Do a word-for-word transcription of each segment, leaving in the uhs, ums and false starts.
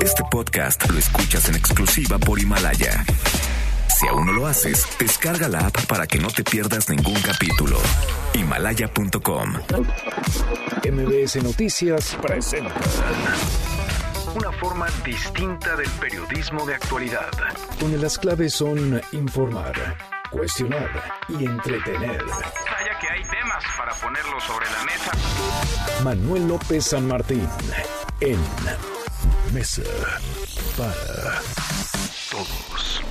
Este podcast lo escuchas en exclusiva por Himalaya. Si aún no lo haces, descarga la app para que no te pierdas ningún capítulo. Himalaya punto com. M B S Noticias presenta una forma distinta del periodismo de actualidad, donde las claves son informar, cuestionar y entretener. Vaya que hay temas para ponerlos sobre la mesa. Manuel López San Martín en Mesa para Todos.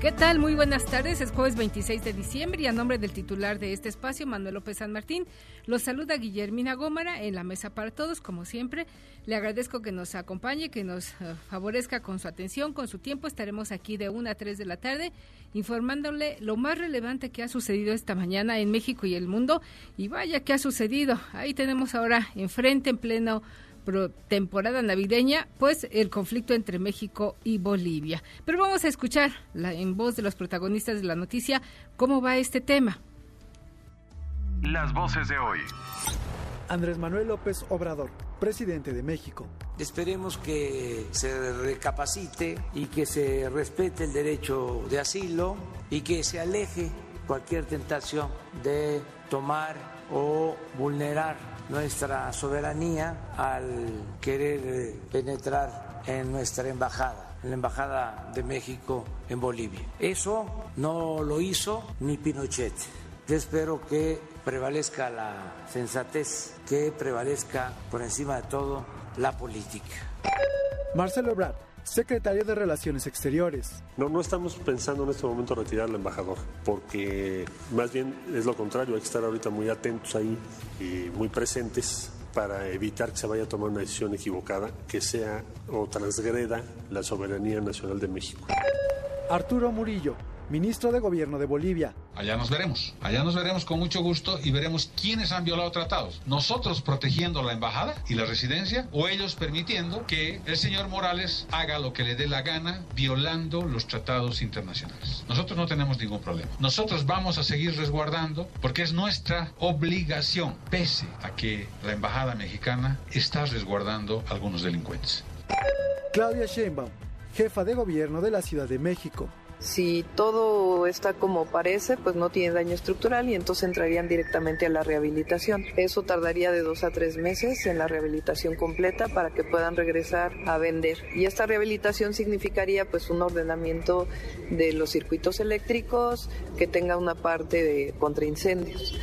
¿Qué tal? Muy buenas tardes, es jueves veintiséis de diciembre y a nombre del titular de este espacio, Manuel López San Martín, los saluda Guillermina Gómara en la Mesa para Todos. Como siempre, le agradezco que nos acompañe, que nos favorezca con su atención, con su tiempo. Estaremos aquí de una a tres de la tarde informándole lo más relevante que ha sucedido esta mañana en México y el mundo. Y vaya que ha sucedido, ahí tenemos ahora enfrente, en pleno temporada navideña, pues el conflicto entre México y Bolivia. Pero vamos a escuchar la, en voz de los protagonistas de la noticia, cómo va este tema. Las voces de hoy. Andrés Manuel López Obrador, presidente de México. Esperemos que se recapacite y que se respete el derecho de asilo y que se aleje cualquier tentación de tomar o vulnerar nuestra soberanía al querer penetrar en nuestra embajada, en la Embajada de México en Bolivia. Eso no lo hizo ni Pinochet. Yo espero que prevalezca la sensatez, que prevalezca por encima de todo la política. Marcelo Ebrard, secretario de Relaciones Exteriores. No, no estamos pensando en este momento retirar al embajador, porque más bien es lo contrario, hay que estar ahorita muy atentos ahí y muy presentes para evitar que se vaya a tomar una decisión equivocada que sea o transgreda la soberanía nacional de México. Arturo Murillo, ministro de Gobierno de Bolivia. Allá nos veremos, allá nos veremos con mucho gusto y veremos quiénes han violado tratados. Nosotros protegiendo la embajada y la residencia, o ellos permitiendo que el señor Morales haga lo que le dé la gana, violando los tratados internacionales. Nosotros no tenemos ningún problema. Nosotros vamos a seguir resguardando porque es nuestra obligación, pese a que la embajada mexicana está resguardando a algunos delincuentes. Claudia Sheinbaum, jefa de gobierno de la Ciudad de México. Si todo está como parece, pues no tiene daño estructural y entonces entrarían directamente a la rehabilitación. Eso tardaría de dos a tres meses en la rehabilitación completa para que puedan regresar a vender. Y esta rehabilitación significaría pues un ordenamiento de los circuitos eléctricos que tenga una parte de contra incendios.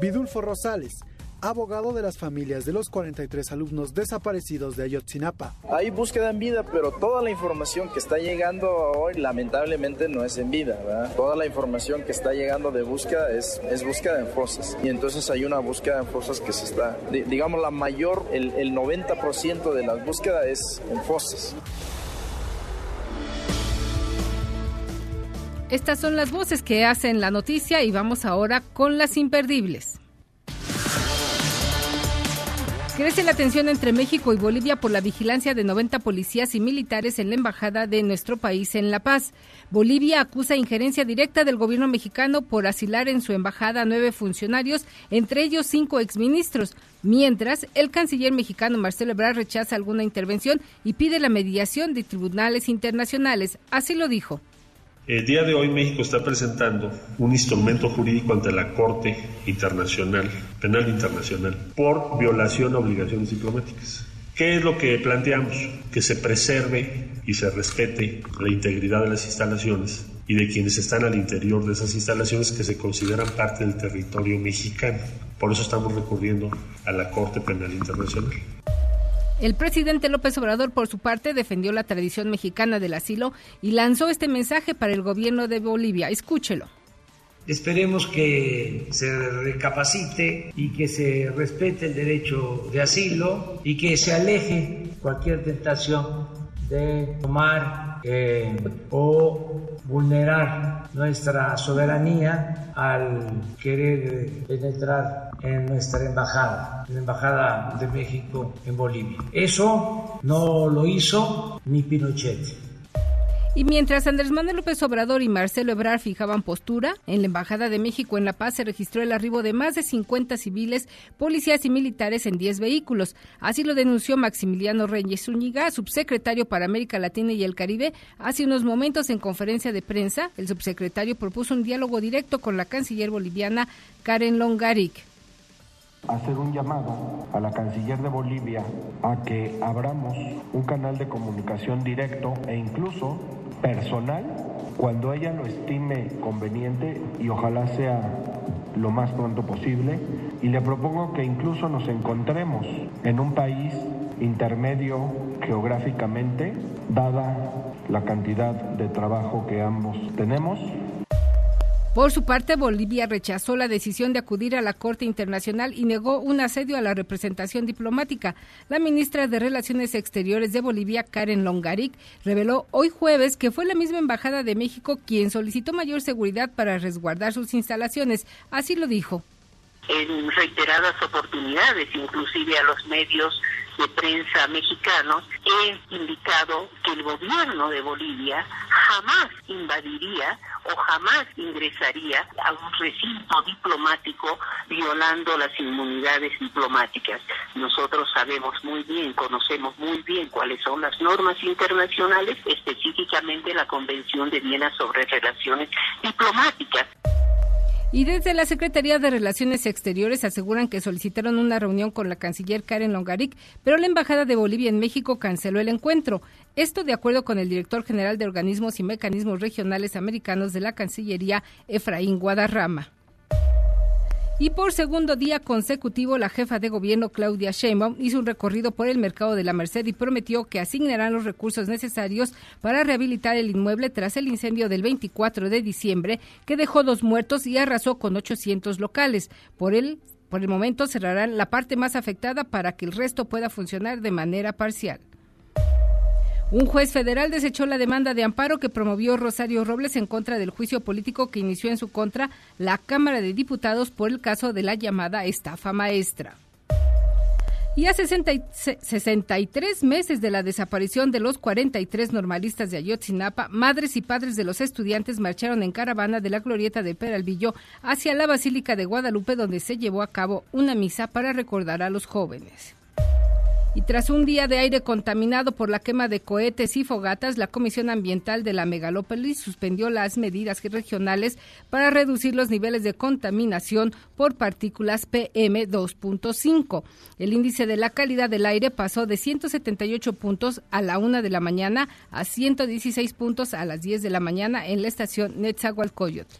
Vidulfo Rosales, abogado de las familias de los cuarenta y tres alumnos desaparecidos de Ayotzinapa. Hay búsqueda en vida, pero toda la información que está llegando hoy lamentablemente no es en vida, ¿verdad? Toda la información que está llegando de búsqueda es, es búsqueda en fosas. Y entonces hay una búsqueda en fosas que se está, digamos la mayor, el, el noventa por ciento de las búsquedas es en fosas. Estas son las voces que hacen la noticia y vamos ahora con las imperdibles. Crece la tensión entre México y Bolivia por la vigilancia de noventa policías y militares en la embajada de nuestro país en La Paz. Bolivia acusa injerencia directa del gobierno mexicano por asilar en su embajada a nueve funcionarios, entre ellos cinco exministros. Mientras, el canciller mexicano Marcelo Ebrard rechaza alguna intervención y pide la mediación de tribunales internacionales. Así lo dijo. El día de hoy México está presentando un instrumento jurídico ante la Corte Internacional, Penal Internacional, por violación a obligaciones diplomáticas. ¿Qué es lo que planteamos? Que se preserve y se respete la integridad de las instalaciones y de quienes están al interior de esas instalaciones que se consideran parte del territorio mexicano. Por eso estamos recurriendo a la Corte Penal Internacional. El presidente López Obrador, por su parte, defendió la tradición mexicana del asilo y lanzó este mensaje para el gobierno de Bolivia. Escúchelo. Esperemos que se recapacite y que se respete el derecho de asilo y que se aleje cualquier tentación de tomar eh, o vulnerar nuestra soberanía al querer penetrar en nuestra embajada, la Embajada de México en Bolivia. Eso no lo hizo ni Pinochet. Y mientras Andrés Manuel López Obrador y Marcelo Ebrard fijaban postura, en la Embajada de México en La Paz se registró el arribo de más de cincuenta civiles, policías y militares en diez vehículos. Así lo denunció Maximiliano Reyes Zúñiga, subsecretario para América Latina y el Caribe. Hace unos momentos, en conferencia de prensa, el subsecretario propuso un diálogo directo con la canciller boliviana Karen Longaric. Hacer un llamado a la canciller de Bolivia a que abramos un canal de comunicación directo e incluso personal cuando ella lo estime conveniente y ojalá sea lo más pronto posible, y le propongo que incluso nos encontremos en un país intermedio geográficamente, dada la cantidad de trabajo que ambos tenemos. Por su parte, Bolivia rechazó la decisión de acudir a la Corte Internacional y negó un asedio a la representación diplomática. La ministra de Relaciones Exteriores de Bolivia, Karen Longaric, reveló hoy jueves que fue la misma Embajada de México quien solicitó mayor seguridad para resguardar sus instalaciones. Así lo dijo. En reiteradas oportunidades, inclusive a los medios de prensa mexicanos, he indicado que el gobierno de Bolivia jamás invadiría o jamás ingresaría a un recinto diplomático violando las inmunidades diplomáticas. Nosotros sabemos muy bien, conocemos muy bien cuáles son las normas internacionales, específicamente la Convención de Viena sobre Relaciones Diplomáticas. Y desde la Secretaría de Relaciones Exteriores aseguran que solicitaron una reunión con la canciller Karen Longaric, pero la Embajada de Bolivia en México canceló el encuentro. Esto de acuerdo con el director general de Organismos y Mecanismos Regionales Americanos de la Cancillería, Efraín Guadarrama. Y por segundo día consecutivo, la jefa de gobierno, Claudia Sheinbaum, hizo un recorrido por el mercado de la Merced y prometió que asignarán los recursos necesarios para rehabilitar el inmueble tras el incendio del veinticuatro de diciembre, que dejó dos muertos y arrasó con ochocientos locales. Por el, por el momento cerrarán la parte más afectada para que el resto pueda funcionar de manera parcial. Un juez federal desechó la demanda de amparo que promovió Rosario Robles en contra del juicio político que inició en su contra la Cámara de Diputados por el caso de la llamada estafa maestra. Y a sesenta y tres meses de la desaparición de los cuarenta y tres normalistas de Ayotzinapa, madres y padres de los estudiantes marcharon en caravana de la glorieta de Peralvillo hacia la Basílica de Guadalupe, donde se llevó a cabo una misa para recordar a los jóvenes. Y tras un día de aire contaminado por la quema de cohetes y fogatas, la Comisión Ambiental de la Megalópolis suspendió las medidas regionales para reducir los niveles de contaminación por partículas P M dos punto cinco. El índice de la calidad del aire pasó de ciento setenta y ocho puntos a la una de la mañana a ciento dieciséis puntos a las diez de la mañana en la estación Nezahualcóyotl.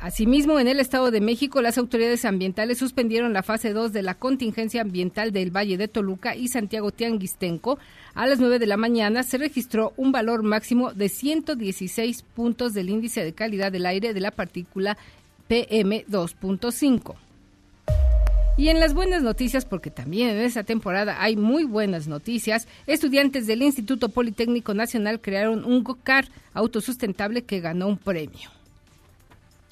Asimismo, en el Estado de México, las autoridades ambientales suspendieron la fase dos de la contingencia ambiental del Valle de Toluca y Santiago Tianguistenco. A las nueve de la mañana se registró un valor máximo de ciento dieciséis puntos del índice de calidad del aire de la partícula P M dos punto cinco. Y en las buenas noticias, porque también en esta temporada hay muy buenas noticias, estudiantes del Instituto Politécnico Nacional crearon un go-kart autosustentable que ganó un premio.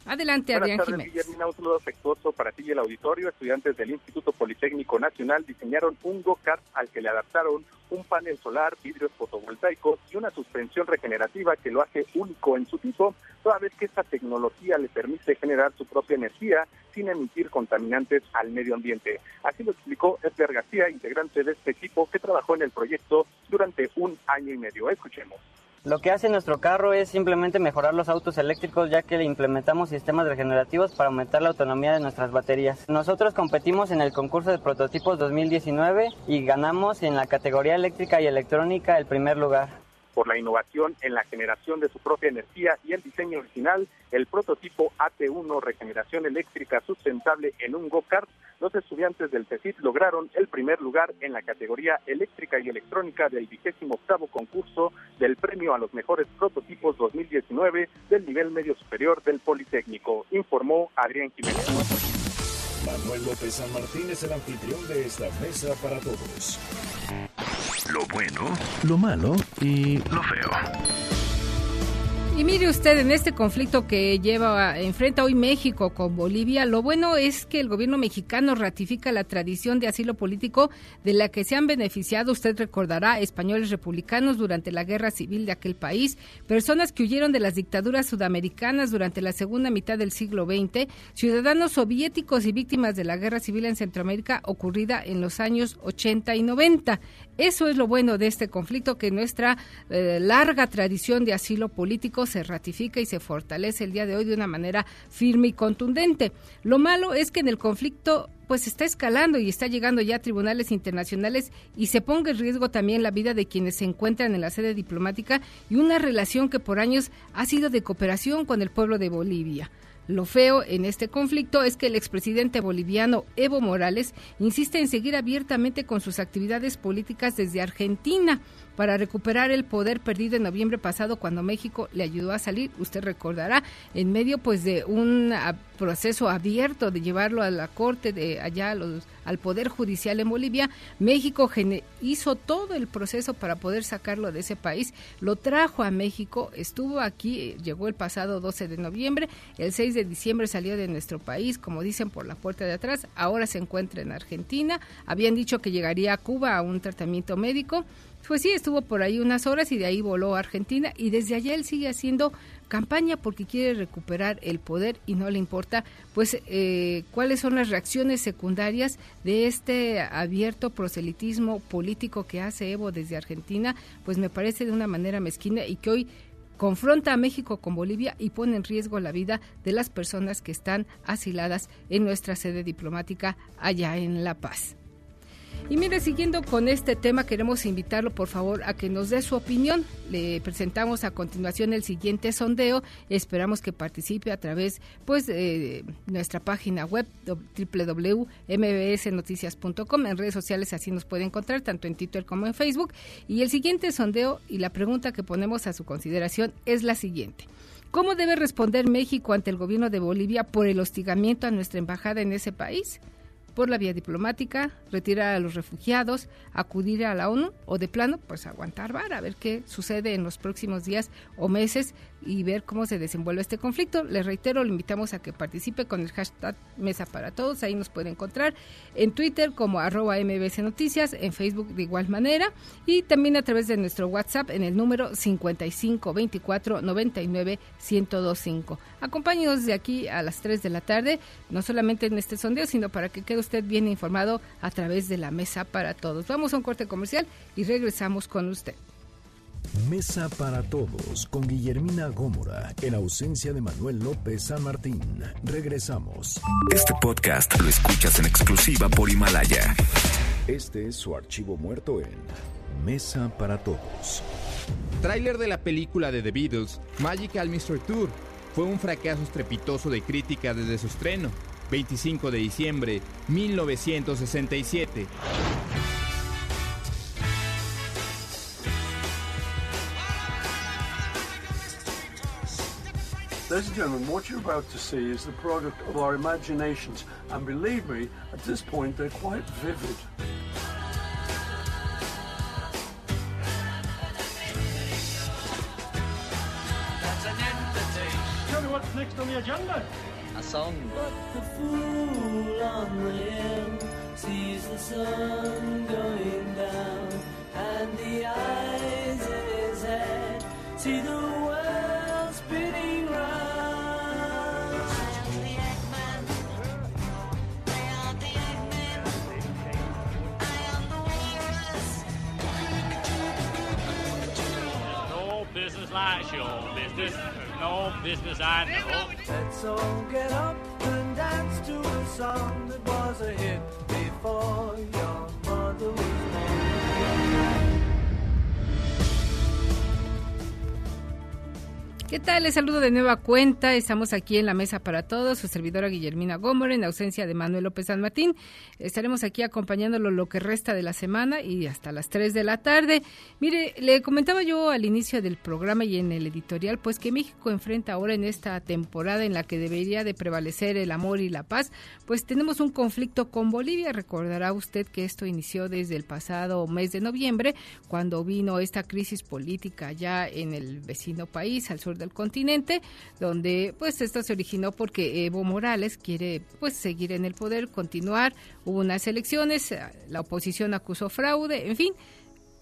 Adelante, Adrián Jiménez. Guillermina, un saludo afectuoso para ti y el auditorio. Estudiantes del Instituto Politécnico Nacional diseñaron un go-kart al que le adaptaron un panel solar, vidrios fotovoltaicos y una suspensión regenerativa que lo hace único en su tipo, toda vez que esta tecnología le permite generar su propia energía sin emitir contaminantes al medio ambiente. Así lo explicó Edgar García, integrante de este equipo que trabajó en el proyecto durante un año y medio. Escuchemos. Lo que hace nuestro carro es simplemente mejorar los autos eléctricos, ya que le implementamos sistemas regenerativos para aumentar la autonomía de nuestras baterías. Nosotros competimos en el concurso de prototipos dos mil diecinueve y ganamos en la categoría eléctrica y electrónica el primer lugar. Por la innovación en la generación de su propia energía y el diseño original, el prototipo A T uno Regeneración Eléctrica Sustentable en un go-kart, los estudiantes del C E C I T lograron el primer lugar en la categoría eléctrica y electrónica del vigésimo octavo concurso del Premio a los Mejores Prototipos dos mil diecinueve del nivel medio superior del Politécnico, informó Adrián Jiménez. Manuel López San Martín es el anfitrión de esta mesa para todos. Lo bueno, lo malo y lo feo. Y mire usted, en este conflicto que lleva enfrenta hoy México con Bolivia, lo bueno es que el gobierno mexicano ratifica la tradición de asilo político de la que se han beneficiado, usted recordará, españoles republicanos durante la guerra civil de aquel país, personas que huyeron de las dictaduras sudamericanas durante la segunda mitad del siglo veinte, ciudadanos soviéticos y víctimas de la guerra civil en Centroamérica ocurrida en los años ochenta y noventa. Eso es lo bueno de este conflicto, que nuestra eh, larga tradición de asilo político se ratifica y se fortalece el día de hoy de una manera firme y contundente. Lo malo es que en el conflicto pues está escalando y está llegando ya a tribunales internacionales y se ponga en riesgo también la vida de quienes se encuentran en la sede diplomática y una relación que por años ha sido de cooperación con el pueblo de Bolivia. Lo feo en este conflicto es que el expresidente boliviano Evo Morales insiste en seguir abiertamente con sus actividades políticas desde Argentina para recuperar el poder perdido en noviembre pasado cuando México le ayudó a salir, usted recordará, en medio pues de un proceso abierto de llevarlo a la corte de allá a los, al Poder Judicial en Bolivia. México gene, hizo todo el proceso para poder sacarlo de ese país, lo trajo a México, estuvo aquí, llegó el pasado doce de noviembre, el seis de diciembre salió de nuestro país, como dicen, por la puerta de atrás, ahora se encuentra en Argentina, habían dicho que llegaría a Cuba a un tratamiento médico, pues sí, estuvo por ahí unas horas y de ahí voló a Argentina y desde allá él sigue haciendo campaña porque quiere recuperar el poder y no le importa pues eh, cuáles son las reacciones secundarias de este abierto proselitismo político que hace Evo desde Argentina, pues me parece de una manera mezquina y que hoy confronta a México con Bolivia y pone en riesgo la vida de las personas que están asiladas en nuestra sede diplomática allá en La Paz. Y mire, siguiendo con este tema, queremos invitarlo por favor a que nos dé su opinión. Le presentamos a continuación el siguiente sondeo. Esperamos que participe a través pues de nuestra página web doble u doble u doble u punto m b s noticias punto com. En redes sociales así nos puede encontrar, tanto en Twitter como en Facebook. Y el siguiente sondeo y la pregunta que ponemos a su consideración es la siguiente. ¿Cómo debe responder México ante el gobierno de Bolivia por el hostigamiento a nuestra embajada en ese país? ¿Por la vía diplomática, retirar a los refugiados, acudir a la ONU o de plano pues aguantar vara, a ver qué sucede en los próximos días o meses y ver cómo se desenvuelve este conflicto? Les reitero, le invitamos a que participe con el hashtag Mesa para Todos, ahí nos puede encontrar en Twitter como arroba M B S Noticias, en Facebook de igual manera y también a través de nuestro WhatsApp en el número cincuenta y cinco veinticuatro noventa y nueve diez veinticinco. Acompáñenos de aquí a las tres de la tarde, no solamente en este sondeo, sino para que quede usted bien informado a través de la Mesa para Todos. Vamos a un corte comercial y regresamos con usted. Mesa para Todos con Guillermina Gómora, en ausencia de Manuel López San Martín. Regresamos. Este podcast lo escuchas en exclusiva por Himalaya. Este es su archivo muerto en Mesa para Todos. Tráiler de la película de The Beatles, Magical Mystery Tour, fue un fracaso estrepitoso de crítica desde su estreno, veinticinco de diciembre de mil novecientos sesenta y siete. Ladies and gentlemen, what you're about to see is the product of our imaginations, and believe me, at this point they're quite vivid. That's an entity. Tell me what's next on the agenda. A song. But the fool on the hill sees the sun going down, and the eyes in his head see the world spinning round. I'm the Eggman. They are the Eggman. I am the walrus. No business like your business. No business I know. Let's all get up and dance to a song that was a hit before your mother was born. ¿Qué tal? Les saludo de nueva cuenta. Estamos aquí en la Mesa para Todos, su servidora Guillermina Gómora, en ausencia de Manuel López San Martín. Estaremos aquí acompañándolo lo que resta de la semana y hasta las tres de la tarde. Mire, le comentaba yo al inicio del programa y en el editorial, pues que México enfrenta ahora en esta temporada en la que debería de prevalecer el amor y la paz, pues tenemos un conflicto con Bolivia. Recordará usted que esto inició desde el pasado mes de noviembre, cuando vino esta crisis política allá en el vecino país, al sur de del continente, donde pues esta se originó porque Evo Morales quiere pues seguir en el poder, continuar. Hubo unas elecciones, la oposición acusó fraude, en fin,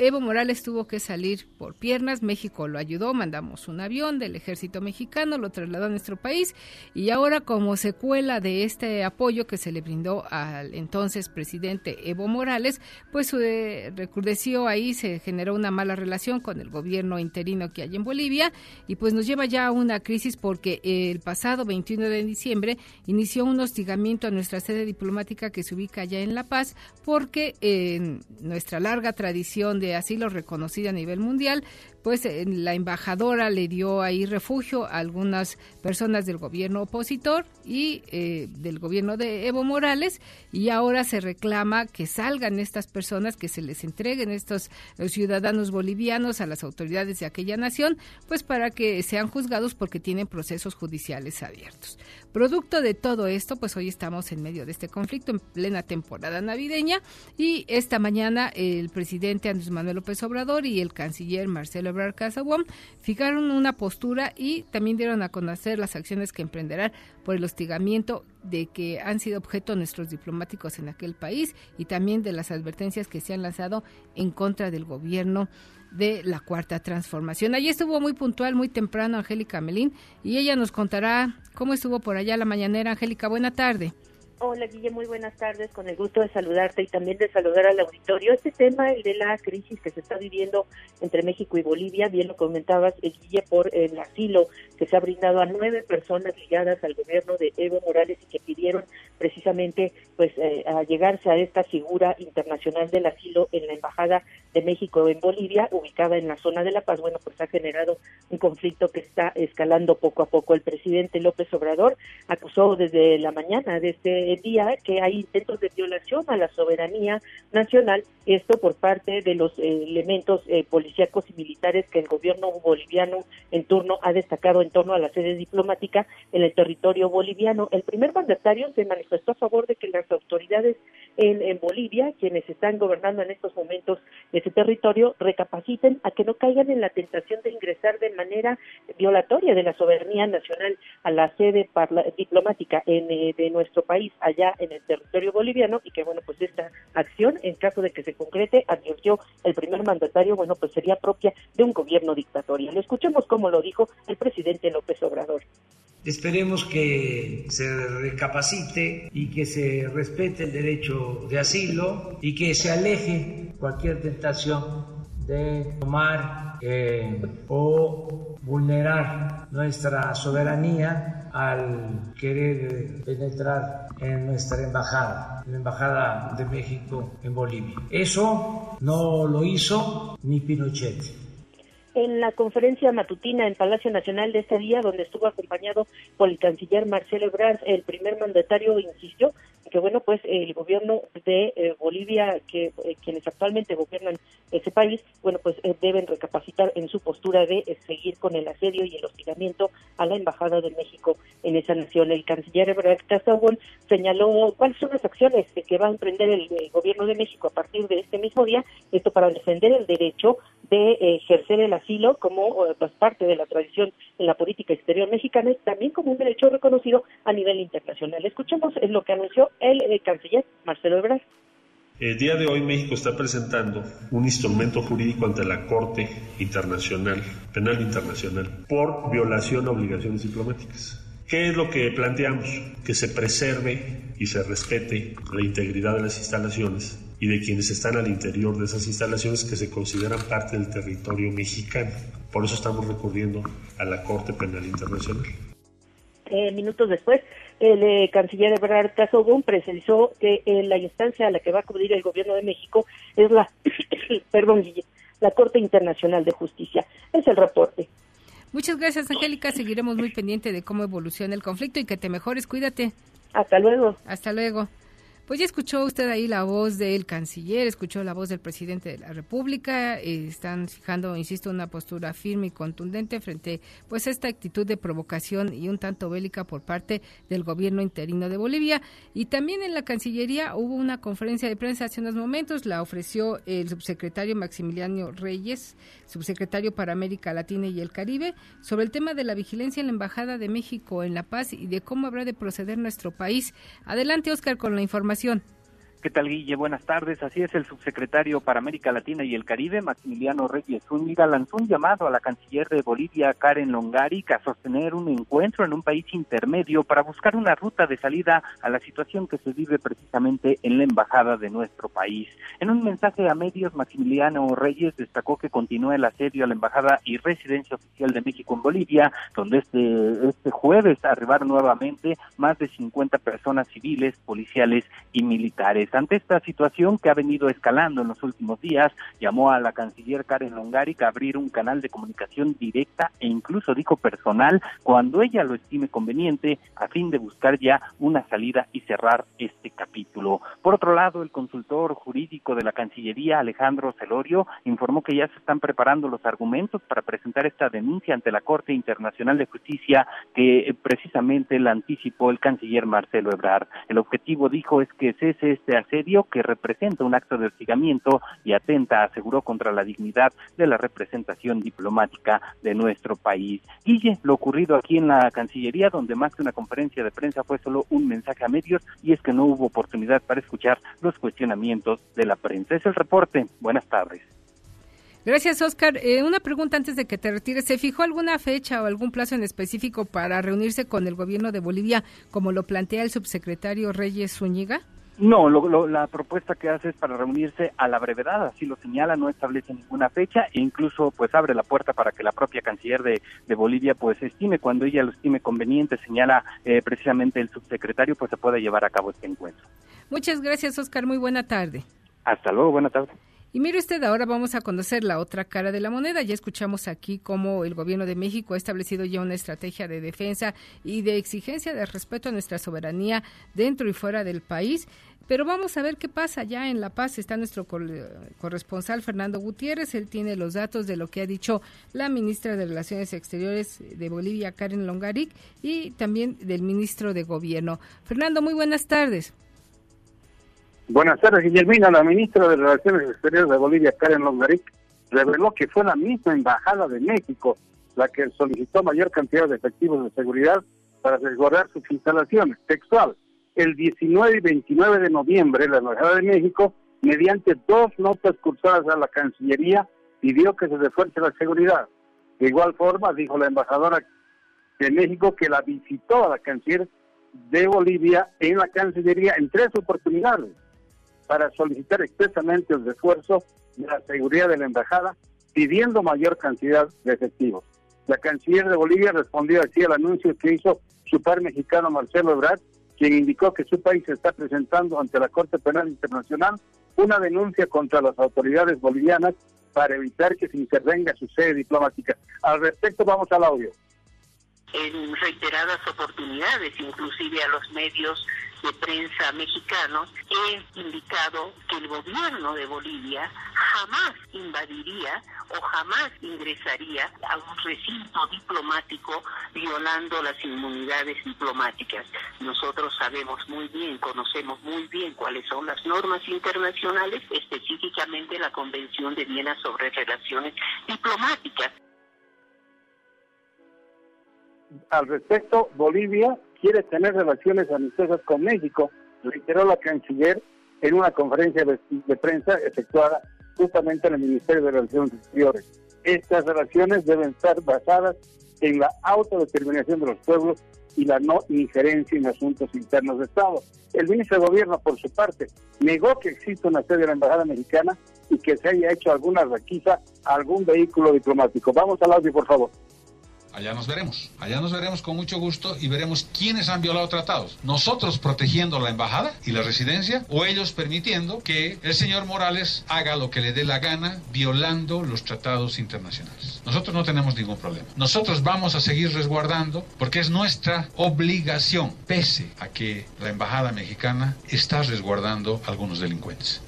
Evo Morales tuvo que salir por piernas, México lo ayudó, mandamos un avión del ejército mexicano, lo trasladó a nuestro país y ahora como secuela de este apoyo que se le brindó al entonces presidente Evo Morales, pues eh, recrudeció ahí, se generó una mala relación con el gobierno interino que hay en Bolivia y pues nos lleva ya a una crisis porque el pasado veintiuno de diciembre inició un hostigamiento a nuestra sede diplomática que se ubica allá en La Paz porque en nuestra larga tradición de asilo reconocida a nivel mundial, pues eh, la embajadora le dio ahí refugio a algunas personas del gobierno opositor y eh, del gobierno de Evo Morales y ahora se reclama que salgan estas personas, que se les entreguen estos eh, ciudadanos bolivianos a las autoridades de aquella nación, pues para que sean juzgados porque tienen procesos judiciales abiertos. Producto de todo esto, pues hoy estamos en medio de este conflicto en plena temporada navideña y esta mañana el presidente Andrés Manuel López Obrador y el canciller Marcelo Ebrard fijaron una postura y también dieron a conocer las acciones que emprenderán por el hostigamiento de que han sido objeto nuestros diplomáticos en aquel país y también de las advertencias que se han lanzado en contra del gobierno de la Cuarta Transformación. Allí estuvo muy puntual, muy temprano, Angélica Melín, y ella nos contará cómo estuvo por allá la mañanera. Angélica, buena tarde. Hola, Guille, muy buenas tardes, con el gusto de saludarte y también de saludar al auditorio. Este tema, el de la crisis que se está viviendo entre México y Bolivia, bien lo comentabas, Guille, por el asilo que se ha brindado a nueve personas ligadas al gobierno de Evo Morales y que pidieron precisamente pues eh, allegarse a esta figura internacional del asilo en la Embajada de México en Bolivia, ubicada en la zona de La Paz. Bueno, pues ha generado un conflicto que está escalando poco a poco. El presidente López Obrador acusó desde la mañana de este día que hay intentos de violación a la soberanía nacional, esto por parte de los eh, elementos eh, policíacos y militares que el gobierno boliviano en turno ha destacado en torno a la sede diplomática en el territorio boliviano. El primer mandatario se manifestó a favor de que las autoridades en, en Bolivia, quienes están gobernando en estos momentos ese territorio, recapaciten a que no caigan en la tentación de ingresar de manera violatoria de la soberanía nacional a la sede parla- diplomática en, eh, de nuestro país allá en el territorio boliviano y que, bueno, pues esta acción, en caso de que se concrete, advirtió el primer mandatario, bueno, pues sería propia de un gobierno dictatorial. Escuchemos cómo lo dijo el presidente López Obrador. Esperemos que se recapacite y que se respete el derecho de asilo y que se aleje cualquier tentación de tomar eh, o vulnerar nuestra soberanía al querer penetrar en nuestra embajada, la Embajada de México en Bolivia. Eso no lo hizo ni Pinochet. En la conferencia matutina en Palacio Nacional de este día, donde estuvo acompañado por el canciller Marcelo Ebrard, el primer mandatario insistió que, bueno, pues el gobierno de eh, Bolivia, que eh, quienes actualmente gobiernan ese país, bueno, pues eh, deben recapacitar en su postura de eh, seguir con el asedio y el hostigamiento a la Embajada de México en esa nación. El canciller Ebrard Casabón señaló cuáles son las acciones que va a emprender el, el gobierno de México a partir de este mismo día, esto para defender el derecho de ejercer el asilo como eh, pues, parte de la tradición en la política exterior mexicana y también como un derecho reconocido a nivel internacional. Escuchemos eh, lo que anunció El, el canciller Marcelo Ebrard. El día de hoy México está presentando un instrumento jurídico ante la Corte Internacional, Penal Internacional, por violación a obligaciones diplomáticas. ¿Qué es lo que planteamos? Que se preserve y se respete la integridad de las instalaciones y de quienes están al interior de esas instalaciones que se consideran parte del territorio mexicano. Por eso estamos recurriendo a la Corte Penal Internacional. Eh, minutos después, el eh, canciller Ebrard Casabón precisó que eh, la instancia a la que va a acudir el gobierno de México es la, perdón, la Corte Internacional de Justicia. Es el reporte. Muchas gracias, Angélica. Seguiremos muy pendiente de cómo evoluciona el conflicto y que te mejores. Cuídate. Hasta luego. Hasta luego. Pues ya escuchó usted ahí la voz del canciller, escuchó la voz del presidente de la República, eh, están fijando, insisto, una postura firme y contundente frente pues a esta actitud de provocación y un tanto bélica por parte del gobierno interino de Bolivia. Y también en la Cancillería hubo una conferencia de prensa hace unos momentos, la ofreció el subsecretario Maximiliano Reyes, subsecretario para América Latina y el Caribe, sobre el tema de la vigilancia en la Embajada de México en La Paz y de cómo habrá de proceder nuestro país. Adelante, Oscar, con la información. ¿Qué tal, Guille? Buenas tardes. Así es, el subsecretario para América Latina y el Caribe, Maximiliano Reyes Zúñiga, lanzó un llamado a la canciller de Bolivia, Karen Longaric, a sostener un encuentro en un país intermedio para buscar una ruta de salida a la situación que se vive precisamente en la embajada de nuestro país. En un mensaje a medios, Maximiliano Reyes destacó que continúa el asedio a la embajada y residencia oficial de México en Bolivia, donde este, este jueves arribaron nuevamente más de cincuenta personas civiles, policiales y militares. Ante esta situación que ha venido escalando en los últimos días, llamó a la canciller Karen Longaric a abrir un canal de comunicación directa e incluso dijo personal cuando ella lo estime conveniente a fin de buscar ya una salida y cerrar este capítulo. Por otro lado, el consultor jurídico de la Cancillería, Alejandro Celorio, informó que ya se están preparando los argumentos para presentar esta denuncia ante la Corte Internacional de Justicia que precisamente la anticipó el canciller Marcelo Ebrard. El objetivo, dijo, es que cese este asedio que representa un acto de hostigamiento y atenta, aseguró, contra la dignidad de la representación diplomática de nuestro país. Guille, lo ocurrido aquí en la Cancillería, donde más que una conferencia de prensa fue solo un mensaje a medios, y es que no hubo oportunidad para escuchar los cuestionamientos de la prensa. Es el reporte. Buenas tardes. Gracias, Oscar. Eh, una pregunta antes de que te retires. ¿Se fijó alguna fecha o algún plazo en específico para reunirse con el gobierno de Bolivia, como lo plantea el subsecretario Reyes Zúñiga? No, lo, lo, la propuesta que hace es para reunirse a la brevedad, así lo señala, no establece ninguna fecha e incluso pues abre la puerta para que la propia canciller de, de Bolivia pues estime, cuando ella lo estime conveniente, señala eh, precisamente el subsecretario, pues se pueda llevar a cabo este encuentro. Muchas gracias, Oscar, muy buena tarde. Hasta luego, buena tarde. Y mire usted, ahora vamos a conocer la otra cara de la moneda. Ya escuchamos aquí cómo el gobierno de México ha establecido ya una estrategia de defensa y de exigencia de respeto a nuestra soberanía dentro y fuera del país. Pero vamos a ver qué pasa ya en La Paz. Está nuestro corresponsal Fernando Gutiérrez. Él tiene los datos de lo que ha dicho la ministra de Relaciones Exteriores de Bolivia, Karen Longaric, y también del ministro de Gobierno. Fernando, muy buenas tardes. Buenas tardes, Guillermina. La ministra de Relaciones Exteriores de Bolivia, Karen Longaric, reveló que fue la misma Embajada de México la que solicitó mayor cantidad de efectivos de seguridad para resguardar sus instalaciones. Textual. El diecinueve y veintinueve de noviembre, la Embajada de México, mediante dos notas cursadas a la Cancillería, pidió que se refuerce la seguridad. De igual forma, dijo la embajadora de México que la visitó a la canciller de Bolivia en la Cancillería en tres oportunidades para solicitar expresamente el refuerzo de la seguridad de la embajada, pidiendo mayor cantidad de efectivos. La canciller de Bolivia respondió así al anuncio que hizo su par mexicano Marcelo Ebrard, quien indicó que su país está presentando ante la Corte Penal Internacional una denuncia contra las autoridades bolivianas para evitar que se intervenga su sede diplomática. Al respecto, vamos al audio. En reiteradas oportunidades, inclusive a los medios de prensa mexicanos, he indicado que el gobierno de Bolivia jamás invadiría o jamás ingresaría a un recinto diplomático violando las inmunidades diplomáticas. Nosotros sabemos muy bien, conocemos muy bien cuáles son las normas internacionales, específicamente la Convención de Viena sobre Relaciones Diplomáticas. Al respecto, Bolivia quiere tener relaciones amistosas con México, reiteró la canciller en una conferencia de, de prensa efectuada justamente en el Ministerio de Relaciones Exteriores. Estas relaciones deben estar basadas en la autodeterminación de los pueblos y la no injerencia en asuntos internos de Estado. El ministro de Gobierno, por su parte, negó que exista una sede de la Embajada Mexicana y que se haya hecho alguna requisa a algún vehículo diplomático. Vamos al audio, por favor. allá nos veremos. Allá nos veremos con mucho gusto y veremos quiénes han violado tratados. Nosotros protegiendo la embajada y la residencia, o ellos permitiendo que el señor Morales haga lo que le dé la gana, violando los tratados internacionales. Nosotros no tenemos ningún problema. Nosotros vamos a seguir resguardando porque es nuestra obligación, pese a que la embajada mexicana está resguardando a algunos delincuentes.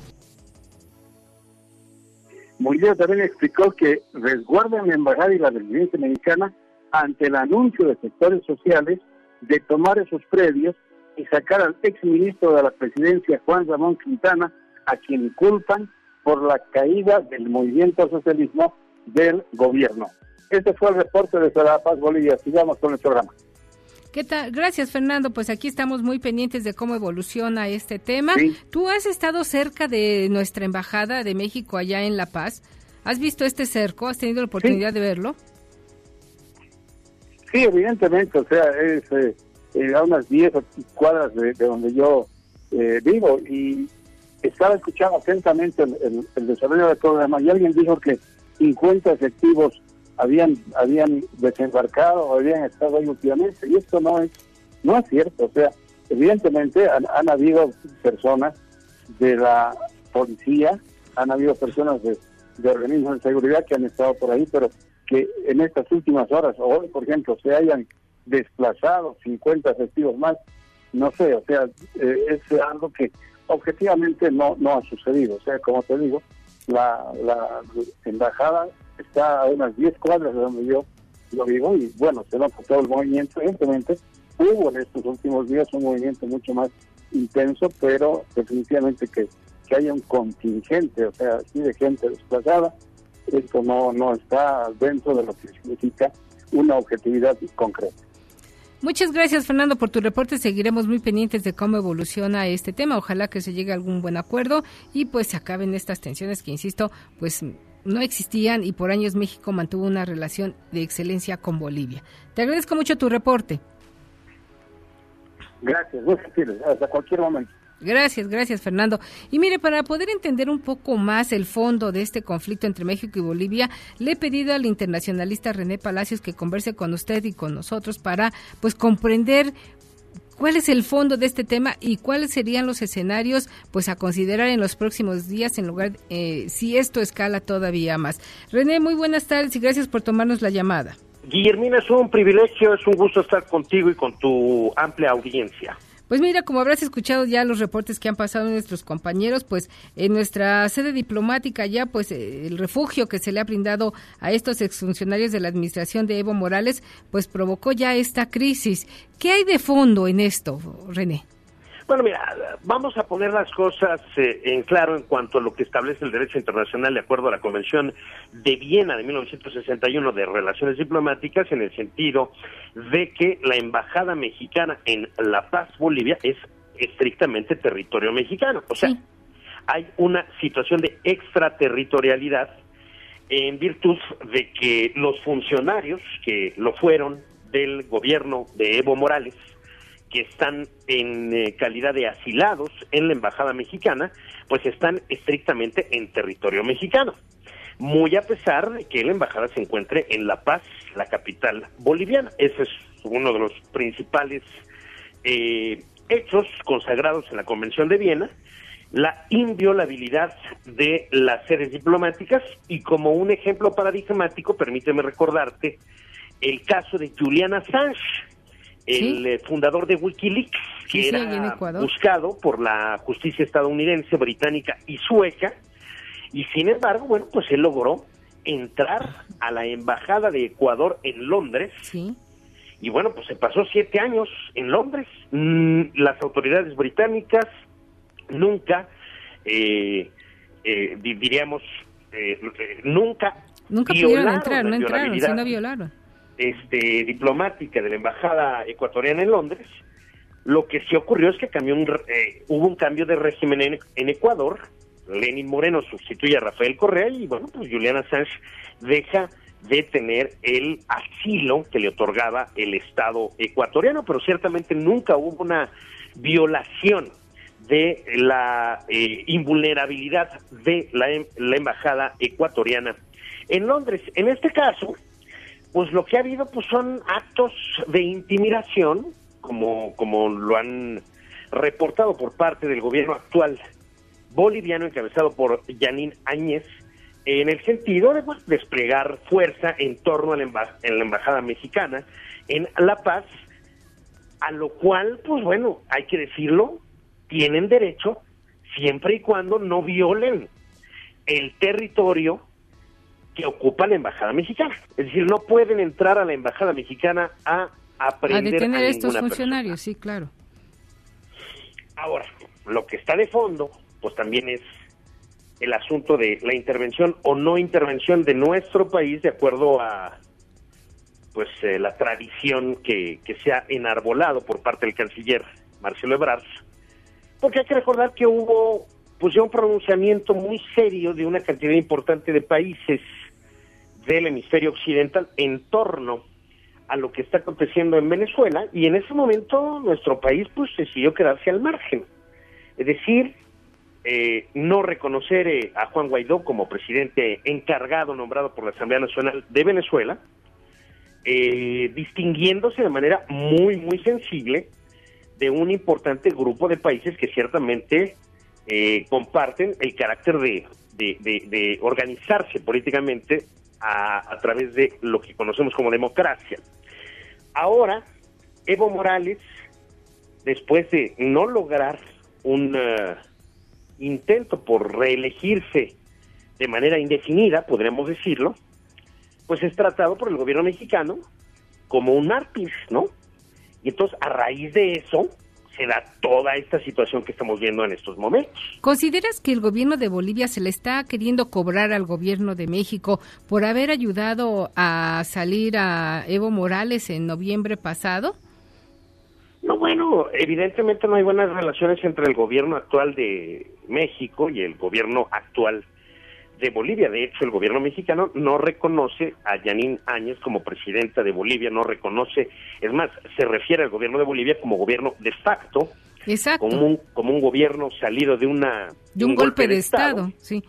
Murillo también explicó que resguardan la embajada y la residencia mexicana ante el anuncio de sectores sociales de tomar esos predios y sacar al exministro de la presidencia, Juan Ramón Quintana, a quien culpan por la caída del movimiento socialismo del gobierno. Este fue el reporte de La Paz, Bolivia. Sigamos con el programa. ¿Qué tal? Gracias, Fernando. Pues aquí estamos muy pendientes de cómo evoluciona este tema. Sí. ¿Tú has estado cerca de nuestra embajada de México allá en La Paz? ¿Has visto este cerco? ¿Has tenido la oportunidad sí. de verlo? Sí, evidentemente. O sea, es eh, eh, a unas diez cuadras de, de donde yo eh, vivo, y estaba escuchando atentamente el, el, el desarrollo del programa, y alguien dijo que cincuenta efectivos habían habían desembarcado o habían estado ahí últimamente, y esto no es no es cierto. O sea, evidentemente han, han habido personas de la policía, han habido personas de, de organismos de seguridad que han estado por ahí, pero que en estas últimas horas, o hoy por ejemplo, se hayan desplazado cincuenta efectivos más, no sé. O sea, eh, es algo que objetivamente no no ha sucedido. O sea, como te digo, la, la embajada está a unas diez cuadras de donde yo lo vivo, y bueno, se nota todo el movimiento. Evidentemente hubo en estos últimos días un movimiento mucho más intenso, pero definitivamente que, que haya un contingente, o sea, así de gente desplazada, esto no, no está dentro de lo que significa una objetividad concreta. Muchas gracias, Fernando, por tu reporte. Seguiremos muy pendientes de cómo evoluciona este tema. Ojalá que se llegue a algún buen acuerdo y pues se acaben estas tensiones que, insisto, pues no existían, y por años México mantuvo una relación de excelencia con Bolivia. Te agradezco mucho tu reporte. Gracias, hasta cualquier momento. Gracias, gracias, Fernando. Y mire, para poder entender un poco más el fondo de este conflicto entre México y Bolivia, le he pedido al internacionalista René Palacios que converse con usted y con nosotros para pues comprender cuál es el fondo de este tema y cuáles serían los escenarios pues a considerar en los próximos días, en lugar eh, si esto escala todavía más. René, muy buenas tardes y gracias por tomarnos la llamada. Guillermina, es un privilegio, es un gusto estar contigo y con tu amplia audiencia. Pues mira, como habrás escuchado ya los reportes que han pasado nuestros compañeros, pues en nuestra sede diplomática ya, pues el refugio que se le ha brindado a estos exfuncionarios de la administración de Evo Morales, pues provocó ya esta crisis. ¿Qué hay de fondo en esto, René? Bueno, mira, vamos a poner las cosas eh, en claro en cuanto a lo que establece el derecho internacional de acuerdo a la Convención de Viena de mil novecientos sesenta y uno de Relaciones Diplomáticas, en el sentido de que la embajada mexicana en La Paz, Bolivia, es estrictamente territorio mexicano. O sea, sí. Hay una situación de extraterritorialidad en virtud de que los funcionarios que lo fueron del gobierno de Evo Morales, que están en calidad de asilados en la embajada mexicana, pues están estrictamente en territorio mexicano, muy a pesar de que la embajada se encuentre en La Paz, la capital boliviana. Ese es uno de los principales eh, hechos consagrados en la Convención de Viena, la inviolabilidad de las sedes diplomáticas. Y como un ejemplo paradigmático, permíteme recordarte el caso de Julian Assange, el ¿Sí? fundador de Wikileaks, que sí, sí, era buscado por la justicia estadounidense, británica y sueca, y sin embargo, bueno, pues él logró entrar a la embajada de Ecuador en Londres, ¿Sí? y bueno, pues se pasó siete años en Londres. Las autoridades británicas nunca, eh, eh, diríamos, eh, nunca, nunca pudieron entrar, no entraron, sino violaron. Este, diplomática de la embajada ecuatoriana en Londres. Lo que sí ocurrió es que cambió un, eh, hubo un cambio de régimen en, en Ecuador. Lenín Moreno sustituye a Rafael Correa y bueno, pues Julian Assange deja de tener el asilo que le otorgaba el Estado ecuatoriano, pero ciertamente nunca hubo una violación de la eh, invulnerabilidad de la, la embajada ecuatoriana en Londres. En este caso, Pues lo que ha habido pues son actos de intimidación, como, como lo han reportado por parte del gobierno actual boliviano, encabezado por Jeanine Áñez, en el sentido de pues, desplegar fuerza en torno a la, emba- en la embajada mexicana en La Paz, a lo cual, pues bueno, hay que decirlo, tienen derecho siempre y cuando no violen el territorio que ocupa la embajada mexicana. Es decir, no pueden entrar a la embajada mexicana a aprender a detener a estos funcionarios, persona. Sí, claro. Ahora, lo que está de fondo, pues también es el asunto de la intervención o no intervención de nuestro país de acuerdo a pues eh, la tradición que, que se ha enarbolado por parte del canciller Marcelo Ebrard, porque hay que recordar que hubo pues ya un pronunciamiento muy serio de una cantidad importante de países del hemisferio occidental en torno a lo que está aconteciendo en Venezuela, y en ese momento nuestro país pues decidió quedarse al margen, es decir, Eh, no reconocer eh, a Juan Guaidó como presidente encargado, nombrado por la Asamblea Nacional de Venezuela, eh, distinguiéndose de manera muy, muy sensible de un importante grupo de países que ciertamente eh, comparten el carácter de, de, de, de organizarse políticamente a, a través de lo que conocemos como democracia. Ahora, Evo Morales, después de no lograr un intento por reelegirse de manera indefinida, podríamos decirlo, pues es tratado por el gobierno mexicano como un mártir, ¿no? Y entonces, a raíz de eso, se da toda esta situación que estamos viendo en estos momentos. ¿Consideras que el gobierno de Bolivia se le está queriendo cobrar al gobierno de México por haber ayudado a salir a Evo Morales en noviembre pasado? No, bueno, evidentemente no hay buenas relaciones entre el gobierno actual de México y el gobierno actual de Bolivia. De hecho, el gobierno mexicano no reconoce a Jeanine Áñez como presidenta de Bolivia, no reconoce, es más, se refiere al gobierno de Bolivia como gobierno de facto. Exacto. Como un, como un gobierno salido de una de un, un golpe, golpe de Estado, Estado, sí.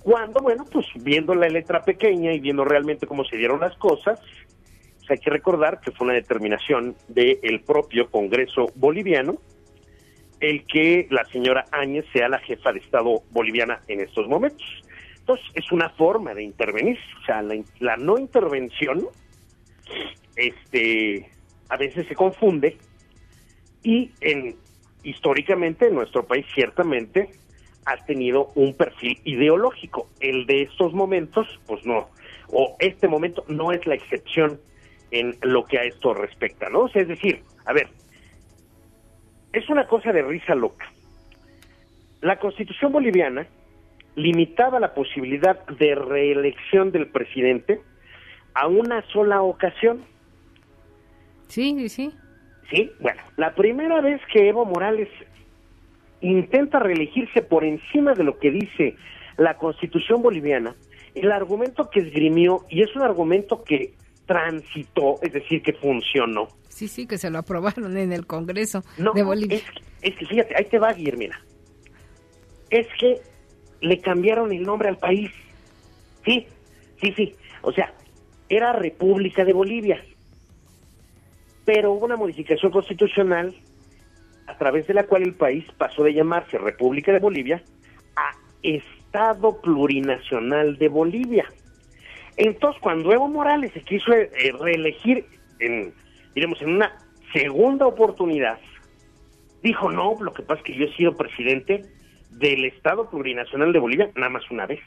Cuando, bueno, pues viendo la letra pequeña y viendo realmente cómo se dieron las cosas, hay que recordar que fue una determinación del propio Congreso boliviano el que la señora Áñez sea la jefa de Estado boliviana en estos momentos. Entonces, es una forma de intervenir. O sea, la, la no intervención este, a veces se confunde y en, históricamente en nuestro país ciertamente ha tenido un perfil ideológico. El de estos momentos, pues no. O este momento no es la excepción en lo que a esto respecta, ¿no? O sea, es decir, a ver, es una cosa de risa loca. La Constitución boliviana limitaba la posibilidad de reelección del presidente a una sola ocasión. Sí, sí. Sí, bueno, la primera vez que Evo Morales intenta reelegirse por encima de lo que dice la Constitución boliviana, el argumento que esgrimió, y es un argumento que transitó, es decir, que funcionó. Sí, sí, que se lo aprobaron en el Congreso no, de Bolivia. Es, es que, fíjate, ahí te va, Guillermina. Es que le cambiaron el nombre al país. Sí, sí, sí. O sea, era República de Bolivia. Pero hubo una modificación constitucional a través de la cual el país pasó de llamarse República de Bolivia a Estado Plurinacional de Bolivia. Entonces, cuando Evo Morales se quiso reelegir, en, diremos, en una segunda oportunidad, dijo, no, lo que pasa es que yo he sido presidente del Estado Plurinacional de Bolivia nada más una vez,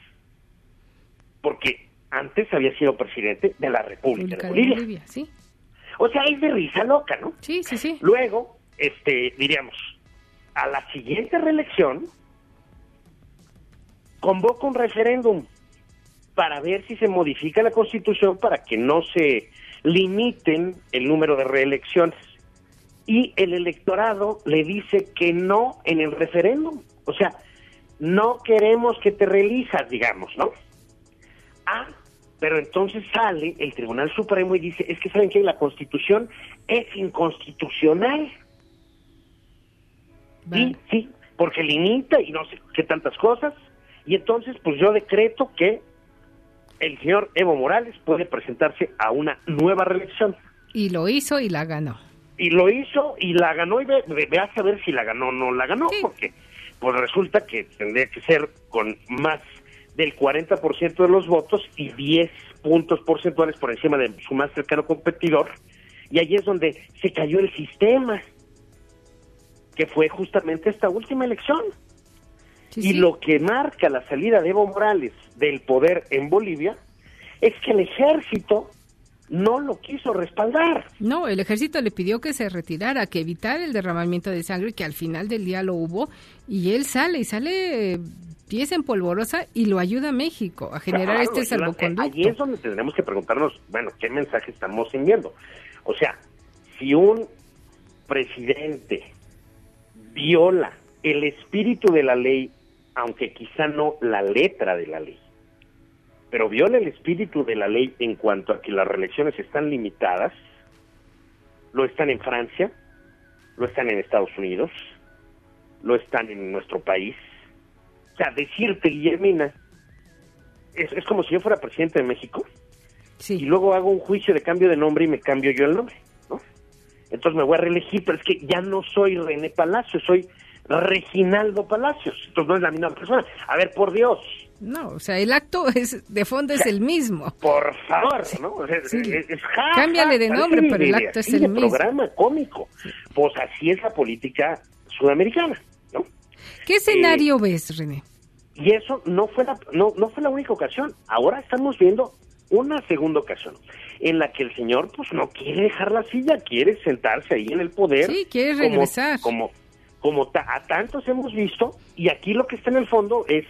porque antes había sido presidente de la República, República de Bolivia. De Bolivia, ¿sí? O sea, es de risa loca, ¿no? Sí, sí, sí. Luego, este, diríamos, a la siguiente reelección, convoca un referéndum para ver si se modifica la Constitución para que no se limiten el número de reelecciones. Y el electorado le dice que no en el referéndum. O sea, no queremos que te reelijas, digamos, ¿no? Ah, pero entonces sale el Tribunal Supremo y dice, es que saben que la Constitución es inconstitucional. Vale. Sí, sí, porque limita y no sé qué tantas cosas. Y entonces, pues yo decreto que el señor Evo Morales puede presentarse a una nueva reelección. Y lo hizo y la ganó. Y lo hizo y la ganó, y ve, ve, ve a saber si la ganó o no la ganó, sí. Porque pues resulta que tendría que ser con más del cuarenta por ciento de los votos y diez puntos porcentuales por encima de su más cercano competidor, y ahí es donde se cayó el sistema, que fue justamente esta última elección. Sí, y sí. Lo que marca la salida de Evo Morales del poder en Bolivia es que el ejército no lo quiso respaldar. No, el ejército le pidió que se retirara, que evitara el derramamiento de sangre, que al final del día lo hubo, y él sale, y sale pies en polvorosa, y lo ayuda a México a generar claro, este salvoconducto. Ahí es donde tendremos que preguntarnos, bueno, ¿qué mensaje estamos enviando? O sea, si un presidente viola el espíritu de la ley, aunque quizá no la letra de la ley, pero viola el espíritu de la ley en cuanto a que las reelecciones están limitadas, lo están en Francia, lo están en Estados Unidos, lo están en nuestro país. O sea, decirte, Guillermina, es, es como si yo fuera presidente de México, sí, y luego hago un juicio de cambio de nombre y me cambio yo el nombre, ¿no? Entonces me voy a reelegir, pero es que ya no soy René Palacios, soy Reginaldo Palacios, entonces no es la misma persona. A ver, por Dios. No, o sea, el acto es de fondo es o sea, el mismo. Por favor, sí, ¿no? O sea, sí. es, es, ja, Cámbiale de nombre, pero el acto es el mismo. Programa cómico. Pues así es la política sudamericana, ¿no? ¿Qué escenario eh, ves, René? Y eso no fue la no no fue la única ocasión. Ahora estamos viendo una segunda ocasión en la que el señor pues no quiere dejar la silla, quiere sentarse ahí en el poder. Sí, quiere regresar. Como como, como ta, a tantos hemos visto, y aquí lo que está en el fondo es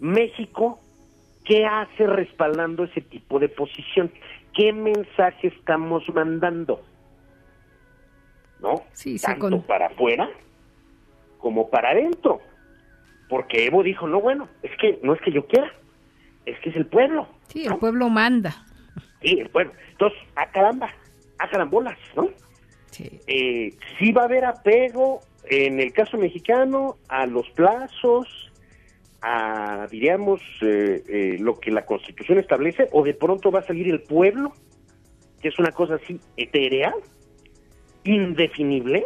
México, ¿qué hace respaldando ese tipo de posición? ¿Qué mensaje estamos mandando? ¿No? Sí, sí, tanto con... para afuera como para adentro. Porque Evo dijo, no, bueno, es que no es que yo quiera, es que es el pueblo. Sí, ¿no? El pueblo manda. Sí, el pueblo. Entonces, a caramba, a carambolas, ¿no? Sí. Eh, sí va a haber apego, en el caso mexicano, a los plazos, a, diríamos, eh, eh, lo que la Constitución establece, o de pronto va a salir el pueblo, que es una cosa así etérea, indefinible,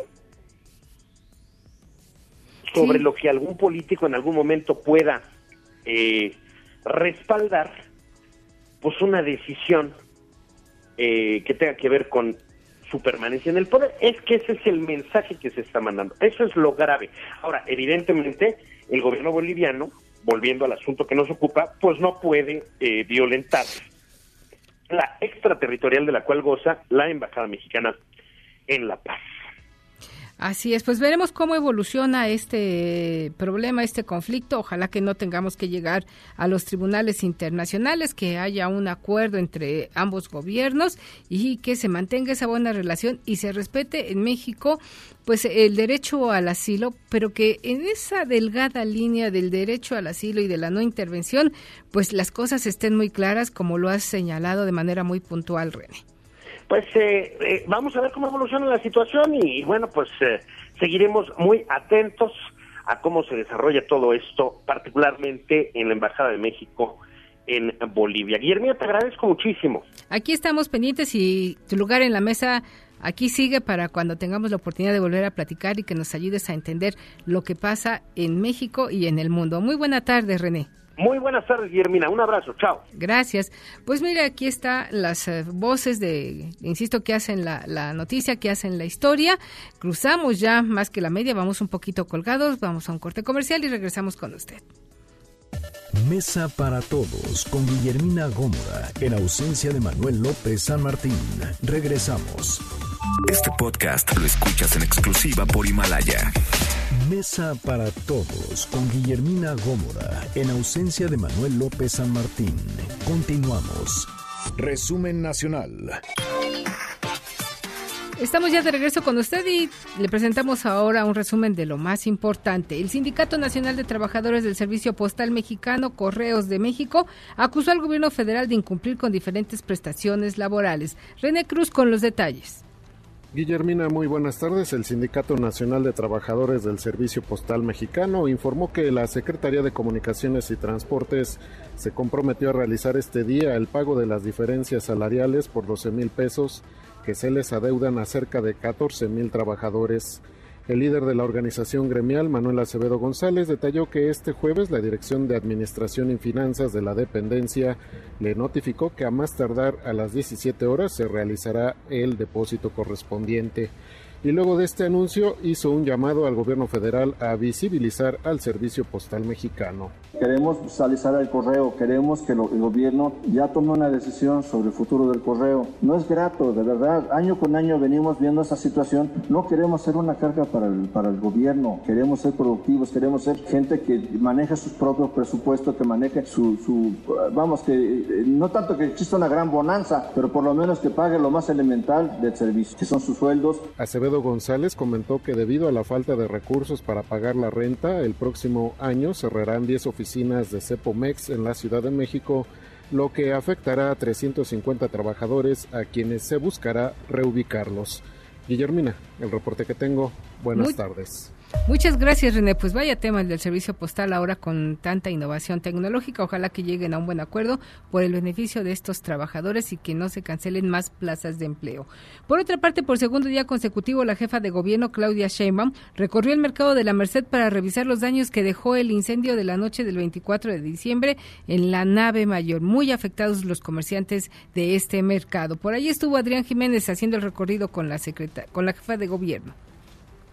sobre sí. lo que algún político en algún momento pueda eh, respaldar, pues una decisión eh, que tenga que ver con su permanencia en el poder. Es que ese es el mensaje que se está mandando, eso es lo grave. Ahora, evidentemente, el gobierno boliviano, volviendo al asunto que nos ocupa, pues no puede eh, violentar la extraterritorial de la cual goza la Embajada Mexicana en La Paz. Así es, pues veremos cómo evoluciona este problema, este conflicto. Ojalá que no tengamos que llegar a los tribunales internacionales, que haya un acuerdo entre ambos gobiernos y que se mantenga esa buena relación y se respete en México pues el derecho al asilo, pero que en esa delgada línea del derecho al asilo y de la no intervención, pues las cosas estén muy claras, como lo has señalado de manera muy puntual, René. Pues eh, eh, vamos a ver cómo evoluciona la situación y, y bueno, pues eh, seguiremos muy atentos a cómo se desarrolla todo esto, particularmente en la Embajada de México en Bolivia. Guillermina, te agradezco muchísimo. Aquí estamos pendientes y tu lugar en la mesa aquí sigue para cuando tengamos la oportunidad de volver a platicar y que nos ayudes a entender lo que pasa en México y en el mundo. Muy buena tarde, René. Muy buenas tardes, Guillermina. Un abrazo. Chao. Gracias. Pues mira, aquí están las eh, voces de, insisto, que hacen la, la noticia, que hacen la historia. Cruzamos ya más que la media, vamos un poquito colgados, vamos a un corte comercial y regresamos con usted. Mesa para todos con Guillermina Gómara, en ausencia de Manuel López San Martín. Regresamos. Este podcast lo escuchas en exclusiva por Himalaya. Mesa para todos con Guillermina Gómora, en ausencia de Manuel López San Martín. Continuamos. Resumen nacional. Estamos ya de regreso con usted y le presentamos ahora un resumen de lo más importante. El Sindicato Nacional de Trabajadores del Servicio Postal Mexicano, Correos de México, acusó al gobierno federal de incumplir con diferentes prestaciones laborales. René Cruz con los detalles. Guillermina, muy buenas tardes. El Sindicato Nacional de Trabajadores del Servicio Postal Mexicano informó que la Secretaría de Comunicaciones y Transportes se comprometió a realizar este día el pago de las diferencias salariales por doce mil pesos que se les adeudan a cerca de catorce mil trabajadores. El líder de la organización gremial, Manuel Acevedo González, detalló que este jueves la Dirección de Administración y Finanzas de la dependencia le notificó que a más tardar a las diecisiete horas se realizará el depósito correspondiente. Y luego de este anuncio hizo un llamado al gobierno federal a visibilizar al servicio postal mexicano. Queremos socializar el correo, queremos que el gobierno ya tome una decisión sobre el futuro del correo. No es grato, de verdad, año con año venimos viendo esa situación. No queremos ser una carga para el, para el gobierno, queremos ser productivos, queremos ser gente que maneje sus propios presupuestos, que maneje su, su vamos, que no tanto que exista una gran bonanza, pero por lo menos que pague lo más elemental del servicio, que son sus sueldos. Acevedo González comentó que debido a la falta de recursos para pagar la renta, el próximo año cerrarán diez oficinas de Cepomex en la Ciudad de México, lo que afectará a trescientos cincuenta trabajadores a quienes se buscará reubicarlos. Guillermina, el reporte que tengo. Buenas Muy, tardes. Muchas gracias, René. Pues vaya tema el del servicio postal ahora con tanta innovación tecnológica. Ojalá que lleguen a un buen acuerdo por el beneficio de estos trabajadores y que no se cancelen más plazas de empleo. Por otra parte, por segundo día consecutivo, la jefa de gobierno, Claudia Sheinbaum, recorrió el mercado de la Merced para revisar los daños que dejó el incendio de la noche del veinticuatro de diciembre en la Nave Mayor. Muy afectados los comerciantes de este mercado. Por ahí estuvo Adrián Jiménez haciendo el recorrido con la secreta- con la jefa de gobierno.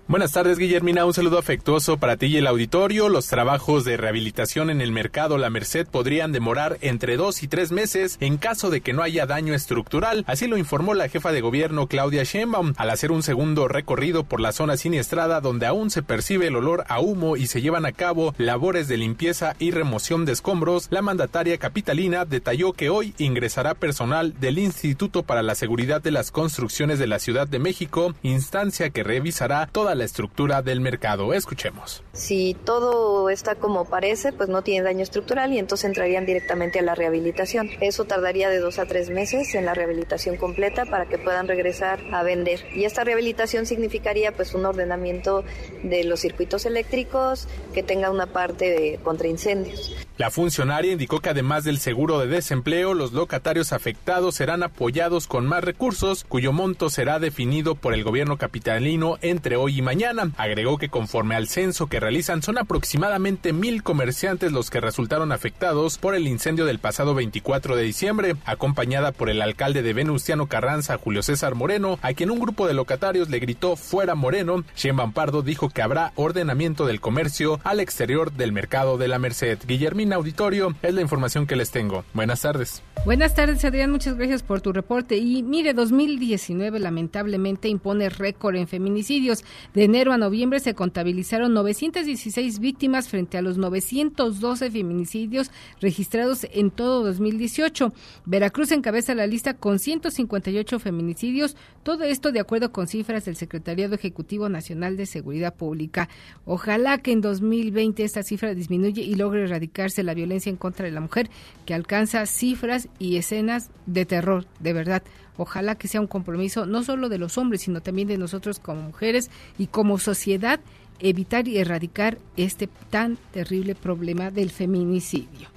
Buenas tardes, Guillermina, un saludo afectuoso para ti y el auditorio. Los trabajos de rehabilitación en el mercado La Merced podrían demorar entre dos y tres meses en caso de que no haya daño estructural, así lo informó la jefa de gobierno Claudia Sheinbaum al hacer un segundo recorrido por la zona siniestrada donde aún se percibe el olor a humo y se llevan a cabo labores de limpieza y remoción de escombros. La mandataria capitalina detalló que hoy ingresará personal del Instituto para la Seguridad de las Construcciones de la Ciudad de México, instancia que revisará toda la estructura del mercado. Escuchemos. Si todo está como parece, pues no tiene daño estructural y entonces entrarían directamente a la rehabilitación. Eso tardaría de dos a tres meses en la rehabilitación completa para que puedan regresar a vender. Y esta rehabilitación significaría pues un ordenamiento de los circuitos eléctricos que tenga una parte de contraincendios. La funcionaria indicó que además del seguro de desempleo, los locatarios afectados serán apoyados con más recursos, cuyo monto será definido por el gobierno capitalino entre hoy y mañana. Agregó que conforme al censo que realizan, son aproximadamente mil comerciantes los que resultaron afectados por el incendio del pasado veinticuatro de diciembre, acompañada por el alcalde de Venustiano Carranza, Julio César Moreno, a quien un grupo de locatarios le gritó "fuera Moreno". Sheinbaum Pardo dijo que habrá ordenamiento del comercio al exterior del mercado de la Merced. Guillermina, auditorio, es la información que les tengo. Buenas tardes. Buenas tardes, Adrián, muchas gracias por tu reporte. Y mire, dos mil diecinueve lamentablemente impone récord en feminicidios. De enero a noviembre se contabilizaron novecientas dieciséis víctimas frente a los novecientos doce feminicidios registrados en todo dos mil dieciocho. Veracruz encabeza la lista con ciento cincuenta y ocho feminicidios, todo esto de acuerdo con cifras del Secretariado Ejecutivo Nacional de Seguridad Pública. Ojalá que en dos mil veinte esta cifra disminuya y logre erradicarse la violencia en contra de la mujer, que alcanza cifras y escenas de terror, de verdad. Ojalá que sea un compromiso no solo de los hombres, sino también de nosotros como mujeres y como sociedad, evitar y erradicar este tan terrible problema del feminicidio.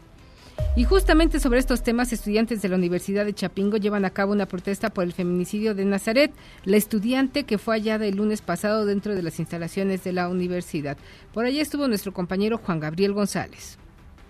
Y justamente sobre estos temas, estudiantes de la Universidad de Chapingo llevan a cabo una protesta por el feminicidio de Nazaret, la estudiante que fue hallada el lunes pasado dentro de las instalaciones de la universidad. Por allá estuvo nuestro compañero Juan Gabriel González.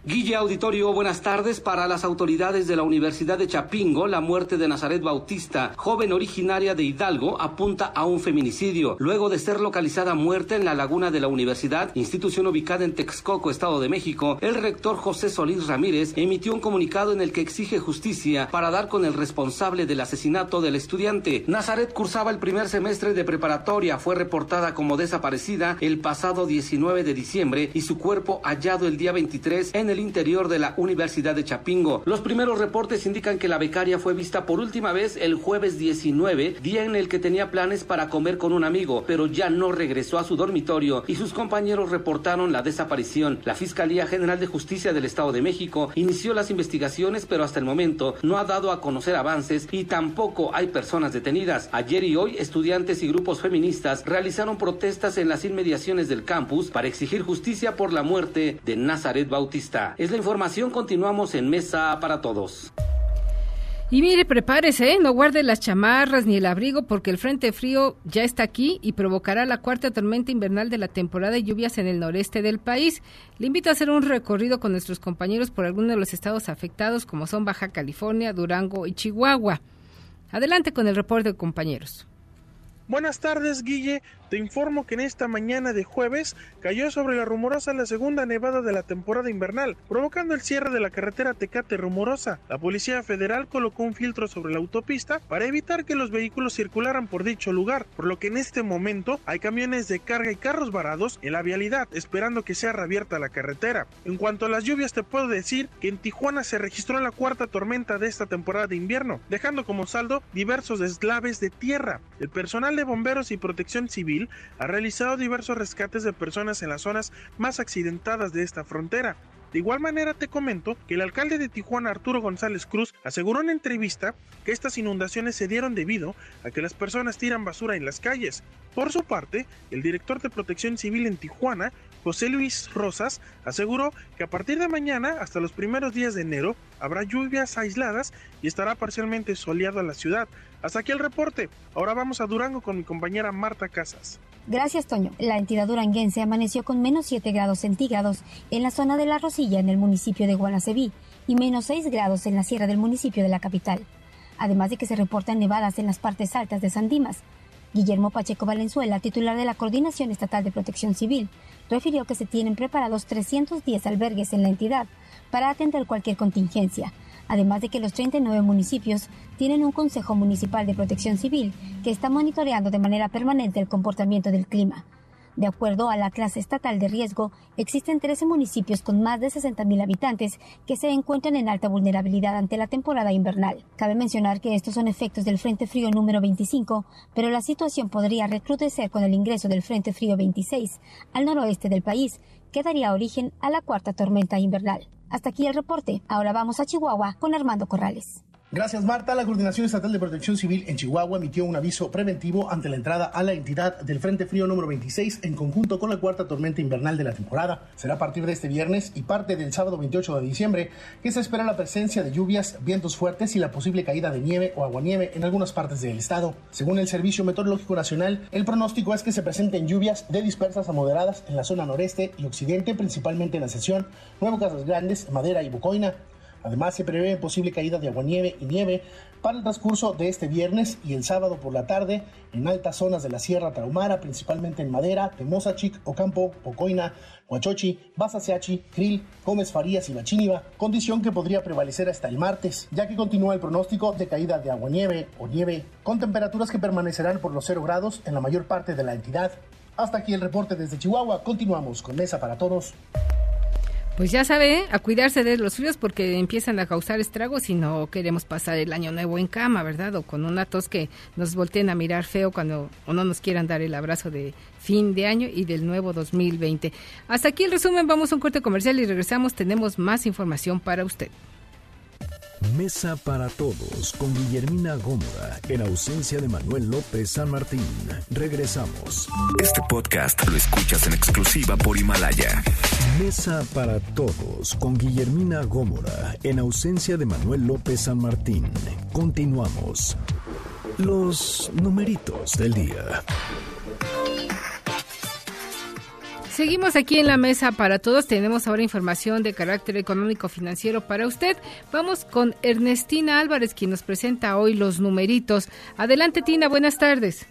Guille, auditorio, buenas tardes. Para las autoridades de la Universidad de Chapingo, la muerte de Nazaret Bautista, joven originaria de Hidalgo, apunta a un feminicidio. Luego de ser localizada muerta en la laguna de la universidad, institución ubicada en Texcoco, Estado de México, el rector José Solís Ramírez emitió un comunicado en el que exige justicia para dar con el responsable del asesinato del estudiante. Nazaret cursaba el primer semestre de preparatoria, fue reportada como desaparecida el pasado diecinueve de diciembre y su cuerpo hallado el día veintitrés en el del interior de la Universidad de Chapingo. Los primeros reportes indican que la becaria fue vista por última vez el jueves diecinueve, día en el que tenía planes para comer con un amigo, pero ya no regresó a su dormitorio y sus compañeros reportaron la desaparición. La Fiscalía General de Justicia del Estado de México inició las investigaciones, pero hasta el momento no ha dado a conocer avances y tampoco hay personas detenidas. Ayer y hoy, estudiantes y grupos feministas realizaron protestas en las inmediaciones del campus para exigir justicia por la muerte de Nazaret Bautista. Es la información, continuamos en Mesa para Todos. Y mire, prepárese, ¿eh? No guarde las chamarras ni el abrigo porque el frente frío ya está aquí y provocará la cuarta tormenta invernal de la temporada de lluvias en el noreste del país. Le invito a hacer un recorrido con nuestros compañeros por algunos de los estados afectados como son Baja California, Durango y Chihuahua. Adelante con el reporte, compañeros. Buenas tardes, Guille. Te informo que en esta mañana de jueves cayó sobre la Rumorosa la segunda nevada de la temporada invernal, provocando el cierre de la carretera Tecate-Rumorosa. La Policía Federal colocó un filtro sobre la autopista para evitar que los vehículos circularan por dicho lugar, por lo que en este momento hay camiones de carga y carros varados en la vialidad, esperando que sea reabierta la carretera. En cuanto a las lluvias, te puedo decir que en Tijuana se registró la cuarta tormenta de esta temporada de invierno, dejando como saldo diversos deslaves de tierra. El personal de bomberos y protección civil ha realizado diversos rescates de personas en las zonas más accidentadas de esta frontera. De igual manera te comento que el alcalde de Tijuana, Arturo González Cruz, aseguró en entrevista que estas inundaciones se dieron debido a que las personas tiran basura en las calles. Por su parte, el director de Protección Civil en Tijuana, José Luis Rosas, aseguró que a partir de mañana hasta los primeros días de enero habrá lluvias aisladas y estará parcialmente soleado la ciudad. Hasta aquí el reporte. Ahora vamos a Durango con mi compañera Marta Casas. Gracias, Toño. La entidad duranguense amaneció con menos siete grados centígrados en la zona de La Rosilla, en el municipio de Guanaceví, y menos seis grados en la sierra del municipio de la capital. Además de que se reportan nevadas en las partes altas de San Dimas. Guillermo Pacheco Valenzuela, titular de la Coordinación Estatal de Protección Civil, refirió que se tienen preparados trescientos diez albergues en la entidad para atender cualquier contingencia, además de que los treinta y nueve municipios tienen un Consejo Municipal de Protección Civil que está monitoreando de manera permanente el comportamiento del clima. De acuerdo a la clase estatal de riesgo, existen trece municipios con más de sesenta mil habitantes que se encuentran en alta vulnerabilidad ante la temporada invernal. Cabe mencionar que estos son efectos del Frente Frío número veinticinco, pero la situación podría recrudecer con el ingreso del Frente Frío veintiséis al noroeste del país, que daría origen a la cuarta tormenta invernal. Hasta aquí el reporte. Ahora vamos a Chihuahua con Armando Corrales. Gracias, Marta. La Coordinación Estatal de Protección Civil en Chihuahua emitió un aviso preventivo ante la entrada a la entidad del Frente Frío número veintiséis en conjunto con la cuarta tormenta invernal de la temporada. Será a partir de este viernes y parte del sábado veintiocho de diciembre que se espera la presencia de lluvias, vientos fuertes y la posible caída de nieve o aguanieve en algunas partes del estado. Según el Servicio Meteorológico Nacional, el pronóstico es que se presenten lluvias de dispersas a moderadas en la zona noreste y occidente, principalmente en Ascensión, Nuevo Casas Grandes, Madera y Bocoina. Además, se prevé posible caída de aguanieve y nieve para el transcurso de este viernes y el sábado por la tarde en altas zonas de la Sierra Tarahumara, principalmente en Madera, Temozachic, Ocampo, Pocoina, Huachochi, Basaseachi, Cril, Gómez Farías y Bachíniva, condición que podría prevalecer hasta el martes, ya que continúa el pronóstico de caída de aguanieve o nieve, con temperaturas que permanecerán por los cero grados en la mayor parte de la entidad. Hasta aquí el reporte desde Chihuahua. Continuamos con Mesa para Todos. Pues ya sabe, ¿eh? A cuidarse de los fríos porque empiezan a causar estragos y no queremos pasar el año nuevo en cama, ¿verdad? O con una tos que nos volteen a mirar feo cuando o no nos quieran dar el abrazo de fin de año y del nuevo dos mil veinte. Hasta aquí el resumen, vamos a un corte comercial y regresamos, tenemos más información para usted. Mesa para Todos con Guillermina Gómara, en ausencia de Manuel López San Martín. Regresamos. Este podcast lo escuchas en exclusiva por Himalaya. Mesa para Todos con Guillermina Gómara, en ausencia de Manuel López San Martín. Continuamos. Los numeritos del día. Seguimos aquí en la Mesa para Todos, tenemos ahora información de carácter económico-financiero para usted. Vamos con Ernestina Álvarez, quien nos presenta hoy los numeritos. Adelante, Tina, buenas tardes.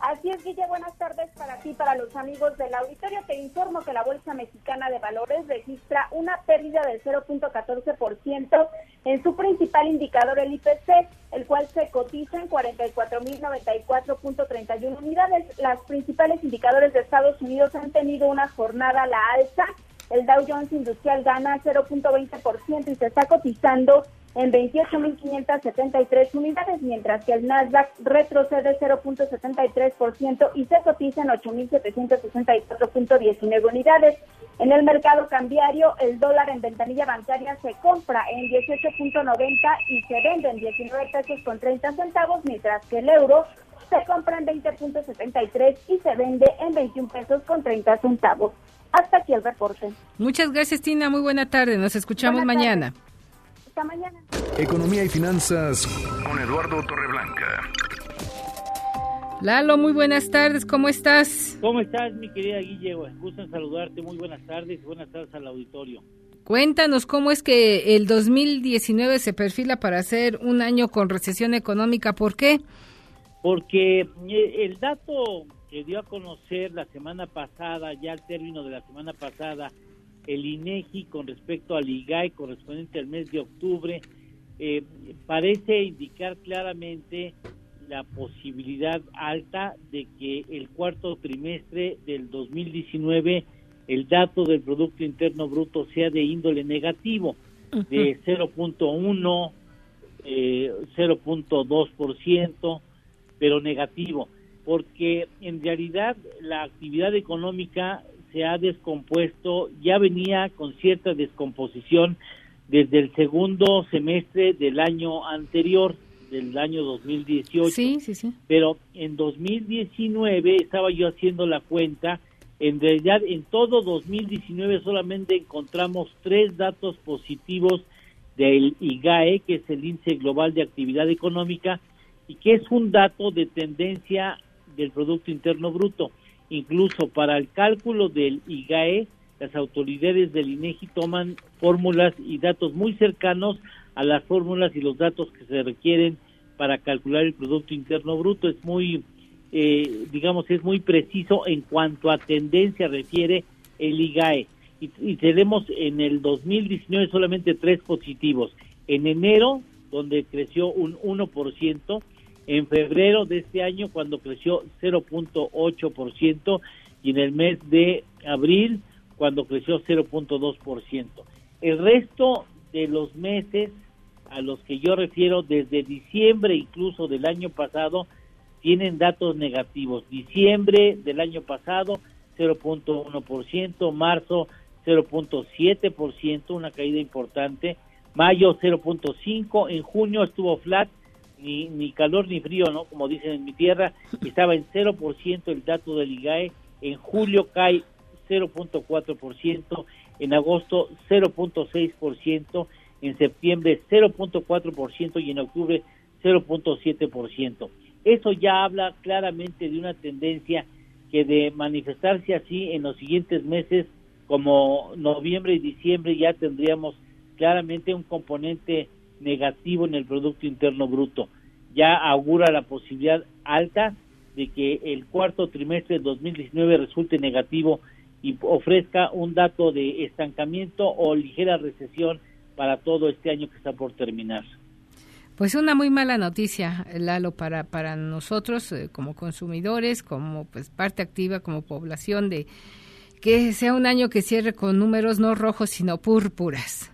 Así es, Guille, buenas tardes para ti, para los amigos del auditorio. Te informo que la Bolsa Mexicana de Valores registra una pérdida del cero punto catorce por ciento en su principal indicador, el I P C, el cual se cotiza en cuarenta y cuatro mil noventa y cuatro punto treinta y uno unidades. Las principales indicadores de Estados Unidos han tenido una jornada a la alza El Dow Jones Industrial gana cero punto veinte por ciento y se está cotizando en veintiocho mil quinientas setenta y tres unidades, mientras que el Nasdaq retrocede cero punto setenta y tres por ciento y se cotiza en ocho mil setecientas sesenta y cuatro punto diecinueve unidades. En el mercado cambiario, el dólar en ventanilla bancaria se compra en dieciocho punto noventa y se vende en diecinueve pesos con treinta centavos, mientras que el euro se compra en veinte punto setenta y tres y se vende en veintiún pesos con treinta centavos. Hasta aquí el reporte. Muchas gracias, Tina. Muy buena tarde. Nos escuchamos buenas mañana. Tarde. Hasta mañana. Economía y finanzas con Eduardo Torreblanca. Lalo, muy buenas tardes. ¿Cómo estás? ¿Cómo estás, mi querida Guille? Gusto en saludarte. Muy buenas tardes. Buenas tardes al auditorio. Cuéntanos cómo es que el dos mil diecinueve se perfila para ser un año con recesión económica. ¿Por qué? Porque el dato que dio a conocer la semana pasada, ya al término de la semana pasada, el INEGI con respecto al IGAI correspondiente al mes de octubre, eh, parece indicar claramente la posibilidad alta de que el cuarto trimestre del dos mil diecinueve el dato del Producto Interno Bruto sea de índole negativo, uh-huh. de cero punto uno, eh, cero punto dos por ciento, pero negativo, porque en realidad la actividad económica se ha descompuesto, ya venía con cierta descomposición desde el segundo semestre del año anterior, del año dos mil dieciocho. Sí, sí, sí. Pero en dos mil diecinueve, estaba yo haciendo la cuenta, en realidad en todo dos mil diecinueve solamente encontramos tres datos positivos del IGAE, que es el Índice Global de Actividad Económica, y que es un dato de tendencia del Producto Interno Bruto. Incluso para el cálculo del IGAE, las autoridades del INEGI toman fórmulas y datos muy cercanos a las fórmulas y los datos que se requieren para calcular el Producto Interno Bruto. Es muy, eh, digamos, es muy preciso en cuanto a tendencia refiere el IGAE. Y, y tenemos en el dos mil diecinueve solamente tres positivos. En enero, donde creció un uno por ciento, en febrero de este año, cuando creció cero punto ocho por ciento, y en el mes de abril, cuando creció cero punto dos por ciento. El resto de los meses a los que yo refiero, desde diciembre incluso del año pasado, tienen datos negativos. Diciembre del año pasado, cero punto uno por ciento, marzo, cero punto siete por ciento, una caída importante, mayo, cero punto cinco por ciento, en junio estuvo flat, Ni, ni calor ni frío, ¿no? Como dicen en mi tierra, estaba en cero por ciento el dato del IGAE, en julio cae cero punto cuatro por ciento, en agosto cero punto seis por ciento, en septiembre cero punto cuatro por ciento y en octubre cero punto siete por ciento. Eso ya habla claramente de una tendencia que de manifestarse así en los siguientes meses, como noviembre y diciembre, ya tendríamos claramente un componente negativo en el Producto Interno Bruto. Ya augura la posibilidad alta de que el cuarto trimestre de dos mil diecinueve resulte negativo y ofrezca un dato de estancamiento o ligera recesión para todo este año que está por terminar. Pues una muy mala noticia, Lalo, para para nosotros eh, como consumidores, como pues parte activa, como población, de que sea un año que cierre con números no rojos sino púrpuras.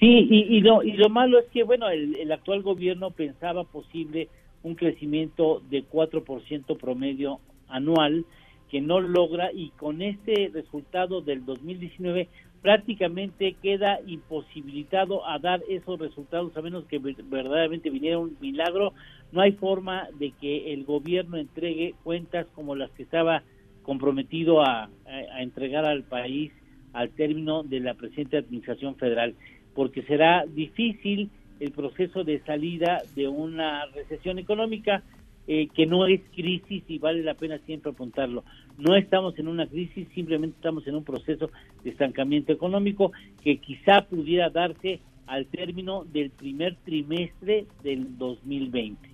Sí, y, y, lo, y lo malo es que, bueno, el, el actual gobierno pensaba posible un crecimiento de cuatro por ciento promedio anual, que no logra, y con este resultado del dos mil diecinueve prácticamente queda imposibilitado a dar esos resultados, a menos que verdaderamente viniera un milagro. No hay forma de que el gobierno entregue cuentas como las que estaba comprometido a, a, a entregar al país al término de la presente administración federal, porque será difícil el proceso de salida de una recesión económica eh, que no es crisis, y vale la pena siempre apuntarlo. No estamos en una crisis, simplemente estamos en un proceso de estancamiento económico que quizá pudiera darse al término del primer trimestre del dos mil veinte.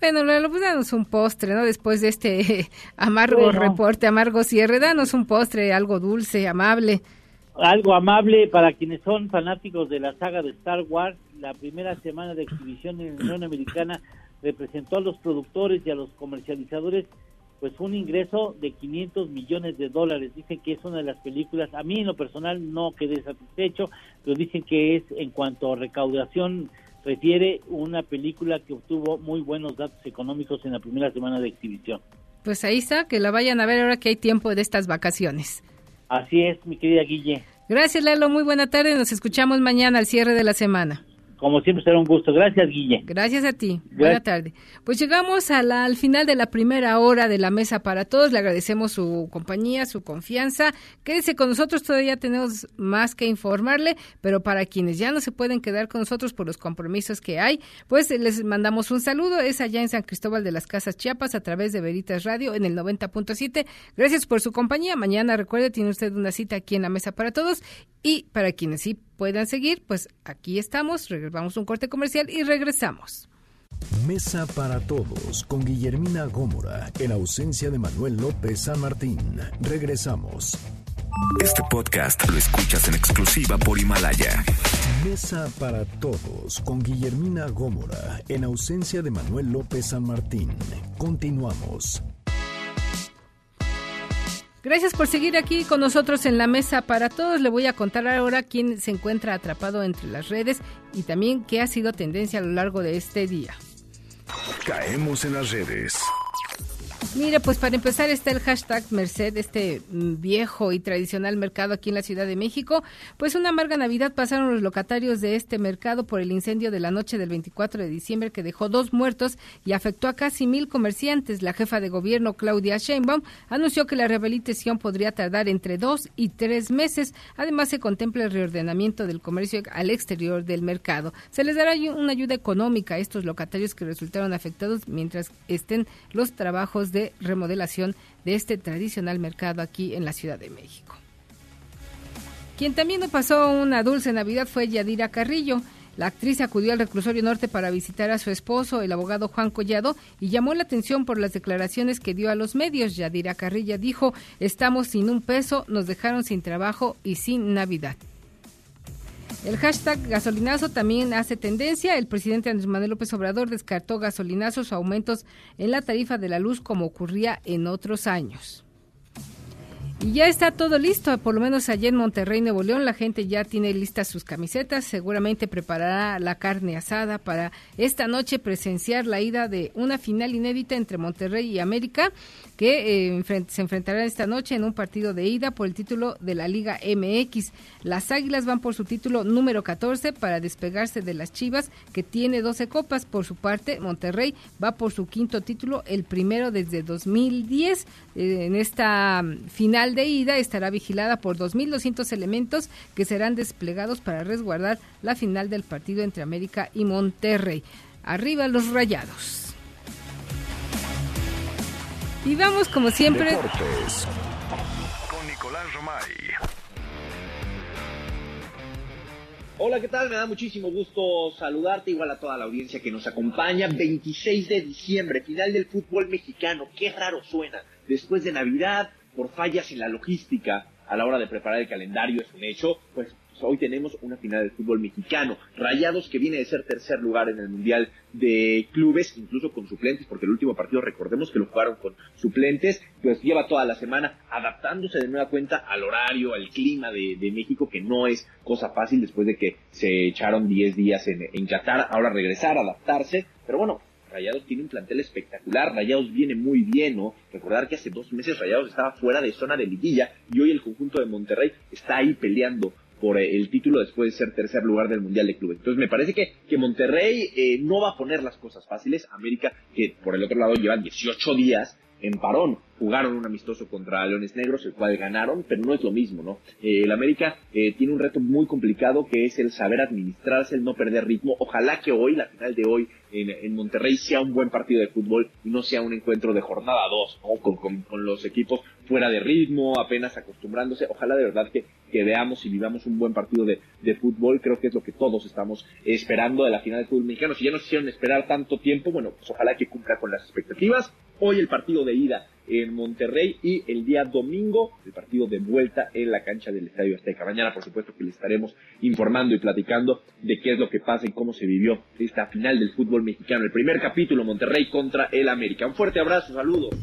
Bueno, Lalo, pues danos un postre, ¿no? Después de este amargo bueno. reporte, amargo cierre, danos un postre, algo dulce, amable. Algo amable para quienes son fanáticos de la saga de Star Wars. La primera semana de exhibición en la Unión Americana representó a los productores y a los comercializadores pues fue un ingreso de quinientos millones de dólares. Dicen que es una de las películas, a mí en lo personal no quedé satisfecho, pero dicen que es, en cuanto a recaudación refiere, una película que obtuvo muy buenos datos económicos en la primera semana de exhibición. Pues ahí está, que la vayan a ver ahora que hay tiempo de estas vacaciones. Así es, mi querida Guille. Gracias, Lalo, muy buena tarde, nos escuchamos mañana al cierre de la semana. Como siempre, será un gusto. Gracias, Guille. Gracias a ti. Gracias. Buena tarde. Pues llegamos a la, al final de la primera hora de La Mesa para Todos. Le agradecemos su compañía, su confianza. Quédese con nosotros, todavía tenemos más que informarle, pero para quienes ya no se pueden quedar con nosotros por los compromisos que hay, pues les mandamos un saludo. Es allá en San Cristóbal de las Casas, Chiapas, a través de Veritas Radio en el noventa punto siete. Gracias por su compañía. Mañana, recuerde, tiene usted una cita aquí en La Mesa para Todos. Y para quienes sí puedan seguir, pues aquí estamos, vamos a un corte comercial y regresamos. Mesa para Todos con Guillermina Gómora, en ausencia de Manuel López San Martín. Regresamos. Este podcast lo escuchas en exclusiva por Himalaya. Mesa para Todos con Guillermina Gómora, en ausencia de Manuel López San Martín. Continuamos. Gracias por seguir aquí con nosotros en La Mesa para Todos. Le voy a contar ahora quién se encuentra atrapado entre las redes y también qué ha sido tendencia a lo largo de este día. Caemos en las redes. Mira, pues para empezar está el hashtag Merced, este viejo y tradicional mercado aquí en la Ciudad de México. Pues una amarga Navidad pasaron los locatarios de este mercado por el incendio de la noche del veinticuatro de diciembre que dejó dos muertos y afectó a casi mil comerciantes. La jefa de gobierno, Claudia Sheinbaum, anunció que la rehabilitación podría tardar entre dos y tres meses. Además, se contempla el reordenamiento del comercio al exterior del mercado. Se les dará una ayuda económica a estos locatarios que resultaron afectados mientras estén los trabajos de de remodelación de este tradicional mercado aquí en la Ciudad de México. Quien también nos pasó una dulce Navidad fue Yadira Carrillo. La actriz acudió al reclusorio norte para visitar a su esposo, el abogado Juan Collado, y llamó la atención por las declaraciones que dio a los medios. Yadira Carrillo dijo: "Estamos sin un peso, nos dejaron sin trabajo y sin Navidad". El hashtag gasolinazo también hace tendencia. El presidente Andrés Manuel López Obrador descartó gasolinazos o aumentos en la tarifa de la luz como ocurría en otros años. Y ya está todo listo, por lo menos allá en Monterrey, Nuevo León, la gente ya tiene listas sus camisetas, seguramente preparará la carne asada para esta noche presenciar la ida de una final inédita entre Monterrey y América, que eh, se enfrentará esta noche en un partido de ida por el título de la Liga M X. Las Águilas van por su título número catorce para despegarse de las Chivas, que tiene doce copas. Por su parte, Monterrey va por su quinto título, el primero desde dos mil diez, eh, en esta final de ida estará vigilada por dos mil doscientos elementos que serán desplegados para resguardar la final del partido entre América y Monterrey. Arriba los Rayados. Y vamos como siempre. Deportes con Nicolás Romay. Hola, ¿qué tal? Me da muchísimo gusto saludarte, igual a toda la audiencia que nos acompaña. veintiséis de diciembre, final del fútbol mexicano. Qué raro suena después de Navidad. Por fallas en la logística a la hora de preparar el calendario, es un hecho, pues hoy tenemos una final del fútbol mexicano. Rayados, que viene de ser tercer lugar en el Mundial de Clubes, incluso con suplentes, porque el último partido, recordemos que lo jugaron con suplentes, pues lleva toda la semana adaptándose de nueva cuenta al horario, al clima de, de México, que no es cosa fácil después de que se echaron diez días en, en Qatar, ahora regresar, adaptarse, pero bueno, Rayados tiene un plantel espectacular, Rayados viene muy bien, ¿no? Recordar que hace dos meses Rayados estaba fuera de zona de liguilla y hoy el conjunto de Monterrey está ahí peleando por el título después de ser tercer lugar del Mundial de Clubes. Entonces me parece que, que Monterrey eh, no va a poner las cosas fáciles. América, que por el otro lado lleva dieciocho días en parón, jugaron un amistoso contra Leones Negros, el cual ganaron, pero no es lo mismo, ¿no? Eh, el América eh, tiene un reto muy complicado, que es el saber administrarse, el no perder ritmo. Ojalá que hoy, la final de hoy en, en Monterrey, sea un buen partido de fútbol y no sea un encuentro de jornada dos, ¿no? Con, con, con los equipos fuera de ritmo, apenas acostumbrándose. Ojalá de verdad que, que veamos y vivamos un buen partido de, de fútbol. Creo que es lo que todos estamos esperando de la final del fútbol mexicano. Si ya nos hicieron esperar tanto tiempo, bueno, pues ojalá que cumpla con las expectativas. Hoy el partido de ida en Monterrey y el día domingo el partido de vuelta en la cancha del Estadio Azteca. Mañana, por supuesto, que le estaremos informando y platicando de qué es lo que pasa y cómo se vivió esta final del fútbol mexicano. El primer capítulo, Monterrey contra el América. Un fuerte abrazo, saludos.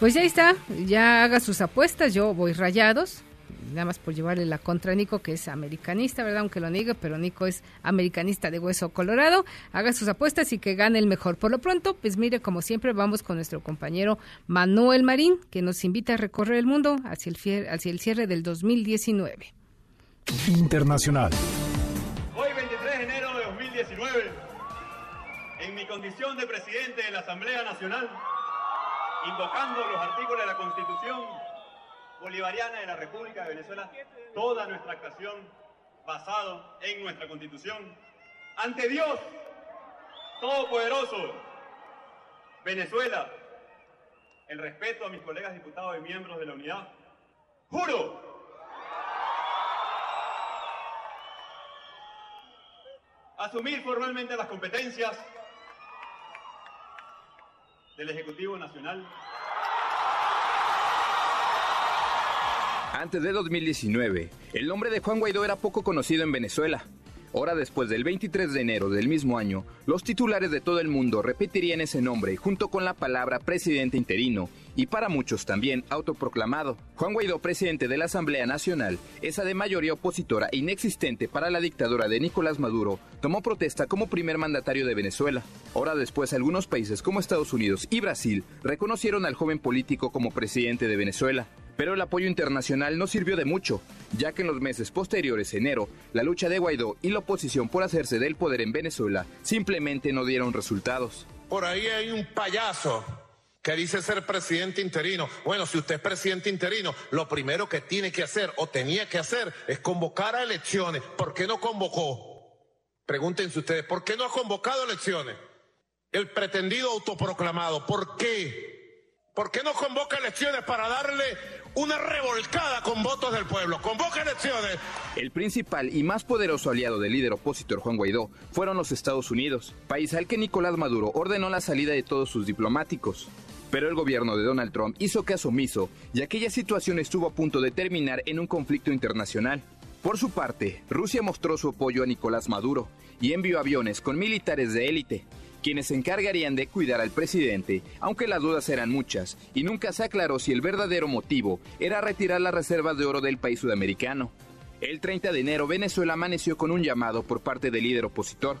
Pues ya está, ya haga sus apuestas, yo voy Rayados, nada más por llevarle la contra a Nico, que es americanista, ¿verdad? Aunque lo niegue, pero Nico es americanista de hueso colorado. Haga sus apuestas y que gane el mejor. Por lo pronto, pues mire, como siempre, vamos con nuestro compañero Manuel Marín, que nos invita a recorrer el mundo hacia el, fier- hacia el cierre del dos mil diecinueve. Internacional. Hoy, veintitrés de enero de dos mil diecinueve, en mi condición de presidente de la Asamblea Nacional, invocando los artículos de la Constitución Bolivariana de la República de Venezuela, toda nuestra actuación basado en nuestra Constitución, ante Dios Todopoderoso, Venezuela, el respeto a mis colegas diputados y miembros de la unidad, juro asumir formalmente las competencias del Ejecutivo Nacional. Antes de dos mil diecinueve, el nombre de Juan Guaidó era poco conocido en Venezuela. Ahora, después del veintitrés de enero del mismo año, los titulares de todo el mundo repetirían ese nombre junto con la palabra presidente interino y para muchos también autoproclamado. Juan Guaidó, presidente de la Asamblea Nacional, esa de mayoría opositora e inexistente para la dictadura de Nicolás Maduro, tomó protesta como primer mandatario de Venezuela. Ahora después, algunos países como Estados Unidos y Brasil reconocieron al joven político como presidente de Venezuela. Pero el apoyo internacional no sirvió de mucho, ya que en los meses posteriores a enero, la lucha de Guaidó y la oposición por hacerse del poder en Venezuela simplemente no dieron resultados. Por ahí hay un payaso que dice ser presidente interino. Bueno, si usted es presidente interino, lo primero que tiene que hacer o tenía que hacer es convocar a elecciones. ¿Por qué no convocó? Pregúntense ustedes, ¿por qué no ha convocado elecciones? El pretendido autoproclamado, ¿por qué? ¿Por qué no convoca elecciones para darle una revolcada con votos del pueblo? ¡Convoca elecciones! El principal y más poderoso aliado del líder opositor Juan Guaidó fueron los Estados Unidos, país al que Nicolás Maduro ordenó la salida de todos sus diplomáticos. Pero el gobierno de Donald Trump hizo caso omiso y aquella situación estuvo a punto de terminar en un conflicto internacional. Por su parte, Rusia mostró su apoyo a Nicolás Maduro y envió aviones con militares de élite, quienes se encargarían de cuidar al presidente, aunque las dudas eran muchas y nunca se aclaró si el verdadero motivo era retirar las reservas de oro del país sudamericano. El treinta de enero, Venezuela amaneció con un llamado por parte del líder opositor,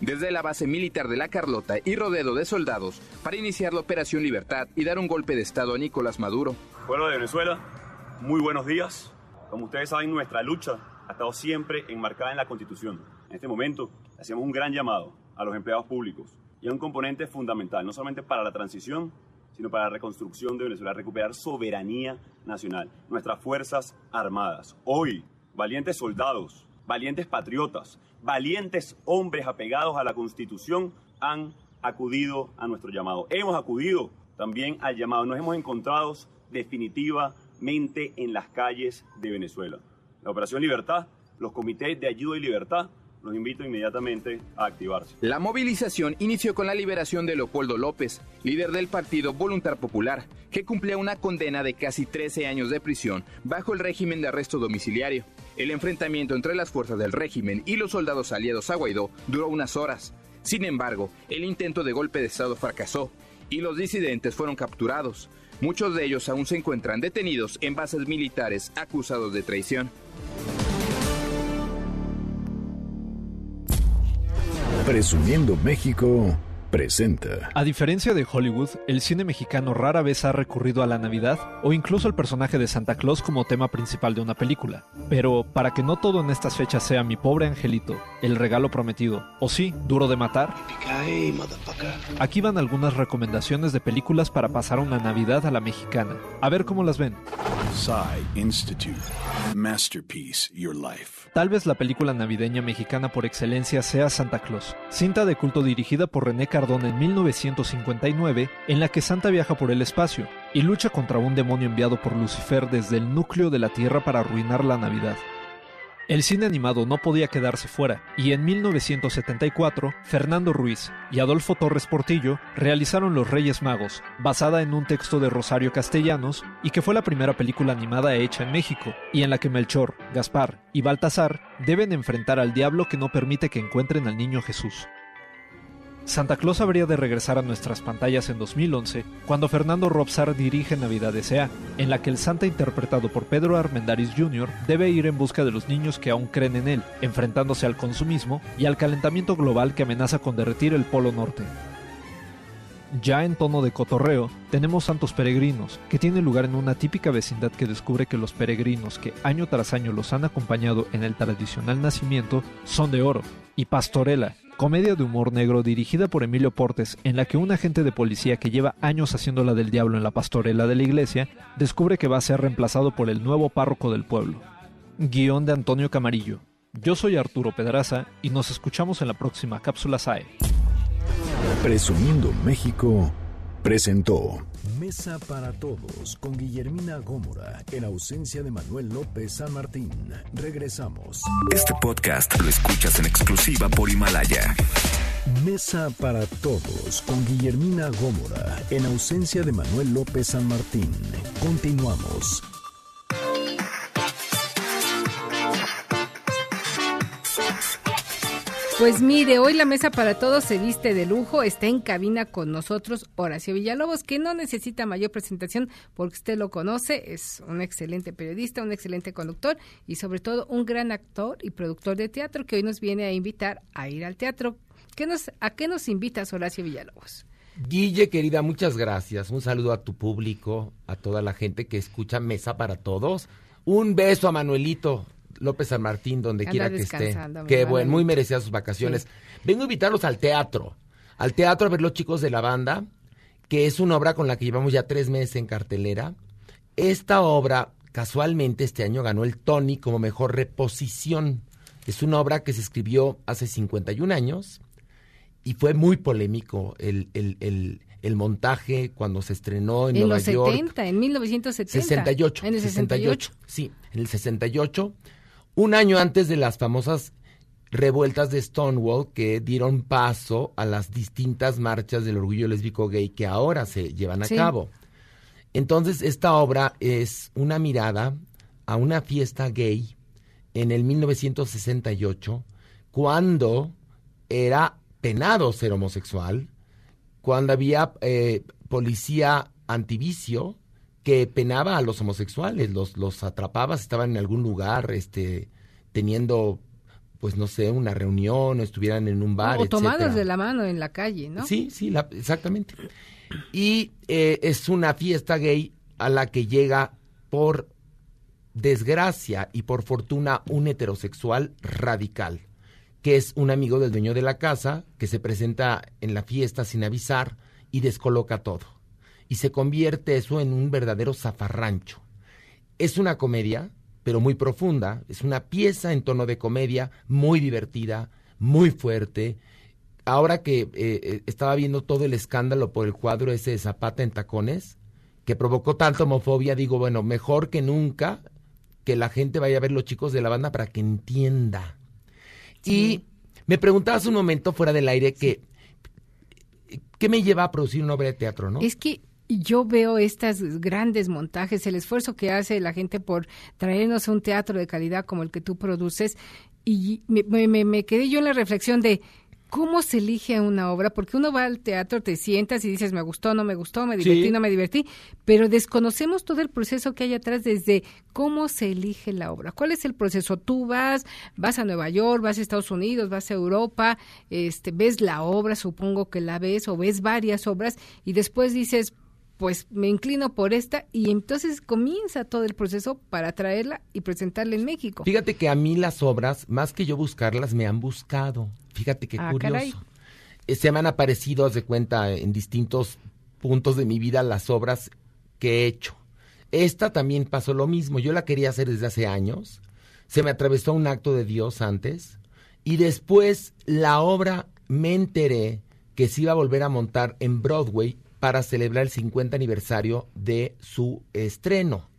desde la base militar de La Carlota y rodeo de soldados, para iniciar la Operación Libertad y dar un golpe de estado a Nicolás Maduro. Pueblo de Venezuela, muy buenos días. Como ustedes saben, nuestra lucha ha estado siempre enmarcada en la Constitución. En este momento, hacemos un gran llamado a los empleados públicos, y es un componente fundamental, no solamente para la transición, sino para la reconstrucción de Venezuela, recuperar soberanía nacional. Nuestras Fuerzas Armadas, hoy, valientes soldados, valientes patriotas, valientes hombres apegados a la Constitución, han acudido a nuestro llamado. Hemos acudido también al llamado, nos hemos encontrado definitivamente en las calles de Venezuela. La Operación Libertad, los comités de ayuda y libertad, los invito inmediatamente a activarse. La movilización inició con la liberación de Leopoldo López, líder del partido Voluntad Popular, que cumplía una condena de casi trece años de prisión bajo el régimen de arresto domiciliario. El enfrentamiento entre las fuerzas del régimen y los soldados aliados a Guaidó duró unas horas. Sin embargo, el intento de golpe de estado fracasó y los disidentes fueron capturados. Muchos de ellos aún se encuentran detenidos en bases militares acusados de traición. Presumiendo México presenta. A diferencia de Hollywood, el cine mexicano rara vez ha recurrido a la Navidad o incluso al personaje de Santa Claus como tema principal de una película. Pero para que no todo en estas fechas sea Mi Pobre Angelito, El Regalo Prometido o sí, Duro de Matar, aquí van algunas recomendaciones de películas para pasar una Navidad a la mexicana. A ver cómo las ven. Institute. Masterpiece, Your Life. Tal vez la película navideña mexicana por excelencia sea Santa Claus, cinta de culto dirigida por René Cardón en mil novecientos cincuenta y nueve, en la que Santa viaja por el espacio y lucha contra un demonio enviado por Lucifer desde el núcleo de la Tierra para arruinar la Navidad. El cine animado no podía quedarse fuera, y en mil novecientos setenta y cuatro, Fernando Ruiz y Adolfo Torres Portillo realizaron Los Reyes Magos, basada en un texto de Rosario Castellanos, y que fue la primera película animada hecha en México, y en la que Melchor, Gaspar y Baltasar deben enfrentar al diablo que no permite que encuentren al niño Jesús. Santa Claus habría de regresar a nuestras pantallas en dos mil once, cuando Fernando Robsar dirige Navidad S A, en la que el Santa interpretado por Pedro Armendáriz junior debe ir en busca de los niños que aún creen en él, enfrentándose al consumismo y al calentamiento global que amenaza con derretir el Polo Norte. Ya en tono de cotorreo, tenemos Santos Peregrinos, que tiene lugar en una típica vecindad que descubre que los peregrinos que año tras año los han acompañado en el tradicional nacimiento son de oro, y Pastorela, comedia de humor negro dirigida por Emilio Portes, en la que un agente de policía que lleva años haciéndola del diablo en la pastorela de la iglesia, descubre que va a ser reemplazado por el nuevo párroco del pueblo. Guión de Antonio Camarillo. Yo soy Arturo Pedraza y nos escuchamos en la próxima Cápsula S A E. Presumiendo México presentó Mesa para Todos con Guillermina Gómara, en ausencia de Manuel López San Martín. Regresamos. Este podcast lo escuchas en exclusiva por Himalaya. Mesa para Todos con Guillermina Gómara, en ausencia de Manuel López San Martín. Continuamos. Pues mire, hoy la Mesa para Todos se viste de lujo. Está en cabina con nosotros Horacio Villalobos, que no necesita mayor presentación porque usted lo conoce. Es un excelente periodista, un excelente conductor y sobre todo un gran actor y productor de teatro, que hoy nos viene a invitar a ir al teatro. ¿Qué nos, ¿A qué nos invitas, Horacio Villalobos? Guille, querida, muchas gracias. Un saludo a tu público, a toda la gente que escucha Mesa para Todos. Un beso a Manuelito López San Martín, donde Anda quiera que esté. Qué bueno, muy merecía sus vacaciones. Sí. Vengo a invitarlos al teatro, al teatro a ver Los Chicos de la Banda, que es una obra con la que llevamos ya tres meses en cartelera. Esta obra, casualmente, este año ganó el Tony como mejor reposición. Es una obra que se escribió hace cincuenta y un años y fue muy polémico el, el, el, el montaje cuando se estrenó en, en Nueva York. En los setenta, en mil novecientos setenta. sesenta y ocho. En el sesenta y ocho. Sí, en el sesenta y ocho. Un año antes de las famosas revueltas de Stonewall, que dieron paso a las distintas marchas del orgullo lésbico gay que ahora se llevan a sí. cabo. Entonces, esta obra es una mirada a una fiesta gay en el mil novecientos sesenta y ocho, cuando era penado ser homosexual, cuando había eh, policía antivicio, que penaba a los homosexuales, los, los atrapaba, estaban en algún lugar, este, teniendo, pues no sé, una reunión, o estuvieran en un bar, o etcétera. Tomados de la mano en la calle, ¿no? Sí, sí, la, exactamente. Y eh, es una fiesta gay a la que llega, por desgracia y por fortuna, un heterosexual radical, que es un amigo del dueño de la casa, que se presenta en la fiesta sin avisar y descoloca todo. Y se convierte eso en un verdadero zafarrancho. Es una comedia, pero muy profunda. Es una pieza en tono de comedia, muy divertida, muy fuerte. Ahora que eh, estaba viendo todo el escándalo por el cuadro ese de Zapata en tacones, que provocó tanta homofobia, digo, bueno, mejor que nunca que la gente vaya a ver Los Chicos de la Banda para que entienda. Sí. Y me preguntaba hace un momento fuera del aire que, ¿qué me lleva a producir una obra de teatro, no? Es que yo veo estos grandes montajes, el esfuerzo que hace la gente por traernos un teatro de calidad como el que tú produces, y me, me, me quedé yo en la reflexión de cómo se elige una obra, porque uno va al teatro, te sientas y dices, me gustó, no me gustó, me divertí, sí. no me divertí, pero desconocemos todo el proceso que hay atrás, desde cómo se elige la obra. ¿Cuál es el proceso? Tú vas, vas a Nueva York, vas a Estados Unidos, vas a Europa, este, ves la obra, supongo que la ves, o ves varias obras, y después dices, pues me inclino por esta, y entonces comienza todo el proceso para traerla y presentarla en México. Fíjate que a mí las obras, más que yo buscarlas, me han buscado. Fíjate qué ah, curioso. Caray. Se me han aparecido, haz de cuenta, en distintos puntos de mi vida las obras que he hecho. Esta también pasó lo mismo. Yo la quería hacer desde hace años. Se me atravesó un acto de Dios antes. Y después la obra, me enteré que se iba a volver a montar en Broadway para celebrar el cincuenta aniversario de su estreno,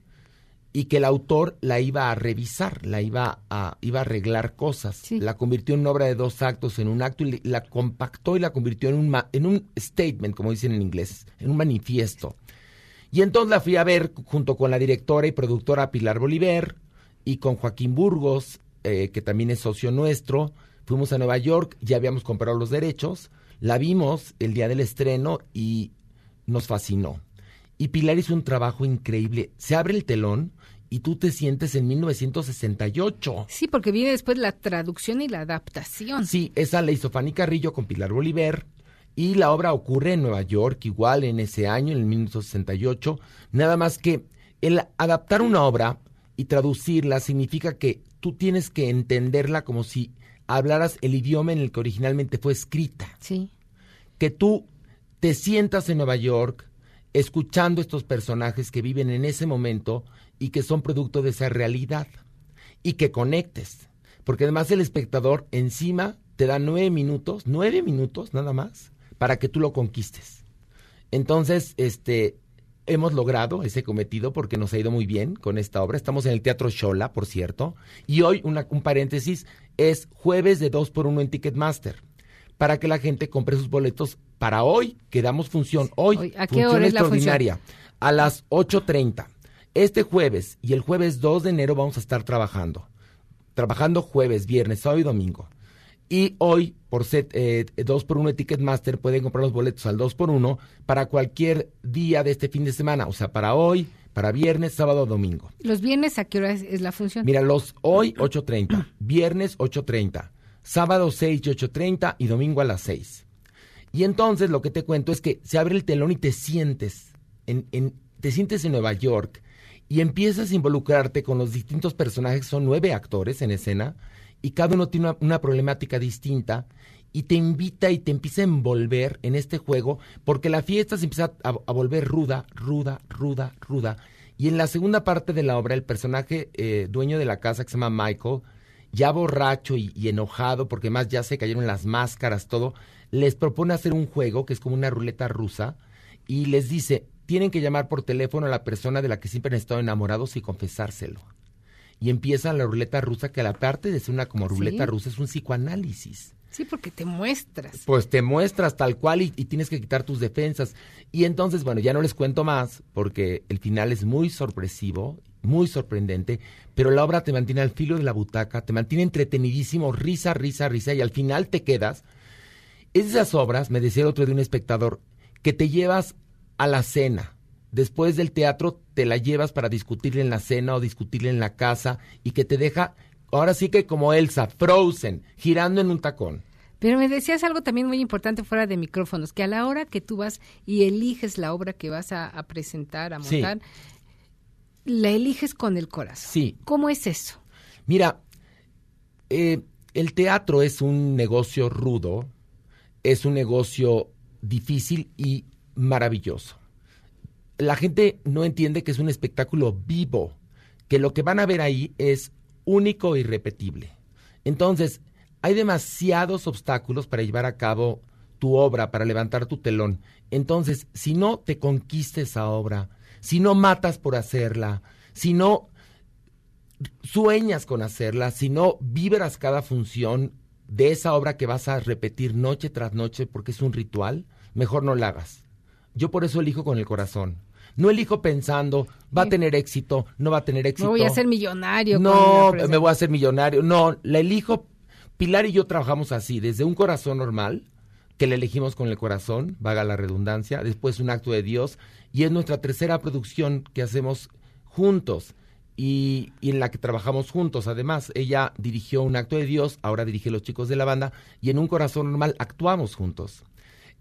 y que el autor la iba a revisar, la iba a, iba a arreglar cosas. Sí. La convirtió en una obra de dos actos, en un acto, y la compactó y la convirtió en un, ma, en un statement, como dicen en inglés, en un manifiesto. Y entonces la fui a ver junto con la directora y productora Pilar Bolívar y con Joaquín Burgos, eh, que también es socio nuestro. Fuimos a Nueva York, ya habíamos comprado los derechos. La vimos el día del estreno y nos fascinó. Y Pilar hizo un trabajo increíble. Se abre el telón y tú te sientes en mil novecientos sesenta y ocho. Sí, porque viene después la traducción y la adaptación. Sí, esa la hizo Fanny Carrillo con Pilar Bolívar. Y la obra ocurre en Nueva York, igual en ese año, en el mil novecientos sesenta y ocho. Nada más que el adaptar una obra y traducirla significa que tú tienes que entenderla como si hablaras el idioma en el que originalmente fue escrita. Sí. Que tú te sientas en Nueva York escuchando estos personajes que viven en ese momento y que son producto de esa realidad y que conectes. Porque además el espectador encima te da nueve minutos, nueve minutos nada más, para que tú lo conquistes. Entonces, este, hemos logrado ese cometido porque nos ha ido muy bien con esta obra. Estamos en el Teatro Xola, por cierto. Y hoy, una, un paréntesis, es jueves de dos por uno en Ticketmaster, para que la gente compre sus boletos para hoy, que damos función hoy. hoy ¿A qué función hora es extraordinaria? La función? A las ocho treinta. Este jueves y el jueves dos de enero vamos a estar trabajando. Trabajando jueves, viernes, sábado y domingo. Y hoy, por set eh, dos por uno de Ticketmaster, pueden comprar los boletos al dos por uno para cualquier día de este fin de semana. O sea, para hoy, para viernes, sábado, domingo. ¿Los viernes a qué hora es, es la función? Mira, los hoy ocho treinta, viernes ocho treinta, sábado seis y ocho treinta y domingo a las seis. Y entonces lo que te cuento es que se abre el telón y te sientes en, en, te sientes en Nueva York y empiezas a involucrarte con los distintos personajes. Son nueve actores en escena. Y cada uno tiene una, una problemática distinta y te invita y te empieza a envolver en este juego porque la fiesta se empieza a, a volver ruda, ruda, ruda, ruda. Y en la segunda parte de la obra, el personaje eh, dueño de la casa que se llama Michael, ya borracho y, y enojado porque más ya se cayeron las máscaras, todo, les propone hacer un juego que es como una ruleta rusa y les dice, tienen que llamar por teléfono a la persona de la que siempre han estado enamorados y confesárselo. Y empieza la ruleta rusa, que a la parte de ser una como ruleta sí. rusa es un psicoanálisis. Sí, porque te muestras. Pues te muestras tal cual y, y tienes que quitar tus defensas. Y entonces, bueno, ya no les cuento más porque el final es muy sorpresivo, muy sorprendente, pero la obra te mantiene al filo de la butaca, te mantiene entretenidísimo, risa, risa, risa, y al final te quedas. Es esas obras, me decía el otro de un espectador, que te llevas a la cena. Después del teatro te la llevas para discutirle en la cena o discutirle en la casa y que te deja, ahora sí que como Elsa, Frozen, girando en un tacón. Pero me decías algo también muy importante fuera de micrófonos, que a la hora que tú vas y eliges la obra que vas a, a presentar, a montar, sí. la eliges con el corazón. Sí. ¿Cómo es eso? Mira, eh, el teatro es un negocio rudo, es un negocio difícil y maravilloso. La gente no entiende que es un espectáculo vivo, que lo que van a ver ahí es único e irrepetible. Entonces, hay demasiados obstáculos para llevar a cabo tu obra, para levantar tu telón. Entonces, si no te conquista esa obra, si no matas por hacerla, si no sueñas con hacerla, si no vibras cada función de esa obra que vas a repetir noche tras noche porque es un ritual, mejor no la hagas. Yo por eso elijo con el corazón. No elijo pensando, va a tener éxito, no va a tener éxito. Me voy a hacer millonario. No, me voy a hacer millonario. No, la elijo. Pilar y yo trabajamos así, desde un corazón normal, que la elegimos con el corazón, vaga la redundancia, después un acto de Dios, y es nuestra tercera producción que hacemos juntos y, y en la que trabajamos juntos. Además, ella dirigió un acto de Dios, ahora dirige Los Chicos de la Banda, y en un corazón normal actuamos juntos.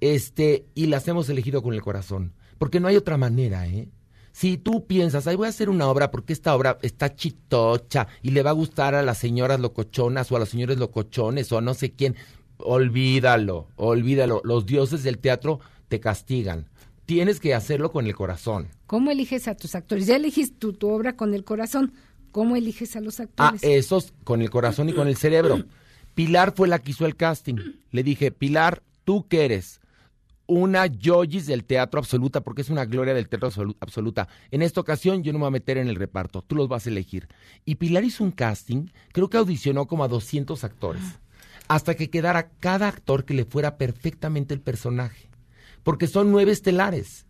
Este, y las hemos elegido con el corazón, porque no hay otra manera, ¿eh? Si tú piensas, ay, voy a hacer una obra porque esta obra está chitocha y le va a gustar a las señoras locochonas o a los señores locochones o a no sé quién, olvídalo, olvídalo. Los dioses del teatro te castigan. Tienes que hacerlo con el corazón. ¿Cómo eliges a tus actores? Ya elegiste tu, tu obra con el corazón. ¿Cómo eliges a los actores? A esos con el corazón y con el cerebro. Pilar fue la que hizo el casting. Le dije, Pilar, ¿tú qué eres? Una yoyis del teatro absoluta, porque es una gloria del teatro absoluta. En esta ocasión yo no me voy a meter en el reparto, tú los vas a elegir. Y Pilar hizo un casting, creo que audicionó como a doscientos actores, hasta que quedara cada actor que le fuera perfectamente el personaje. Porque son nueve estelares,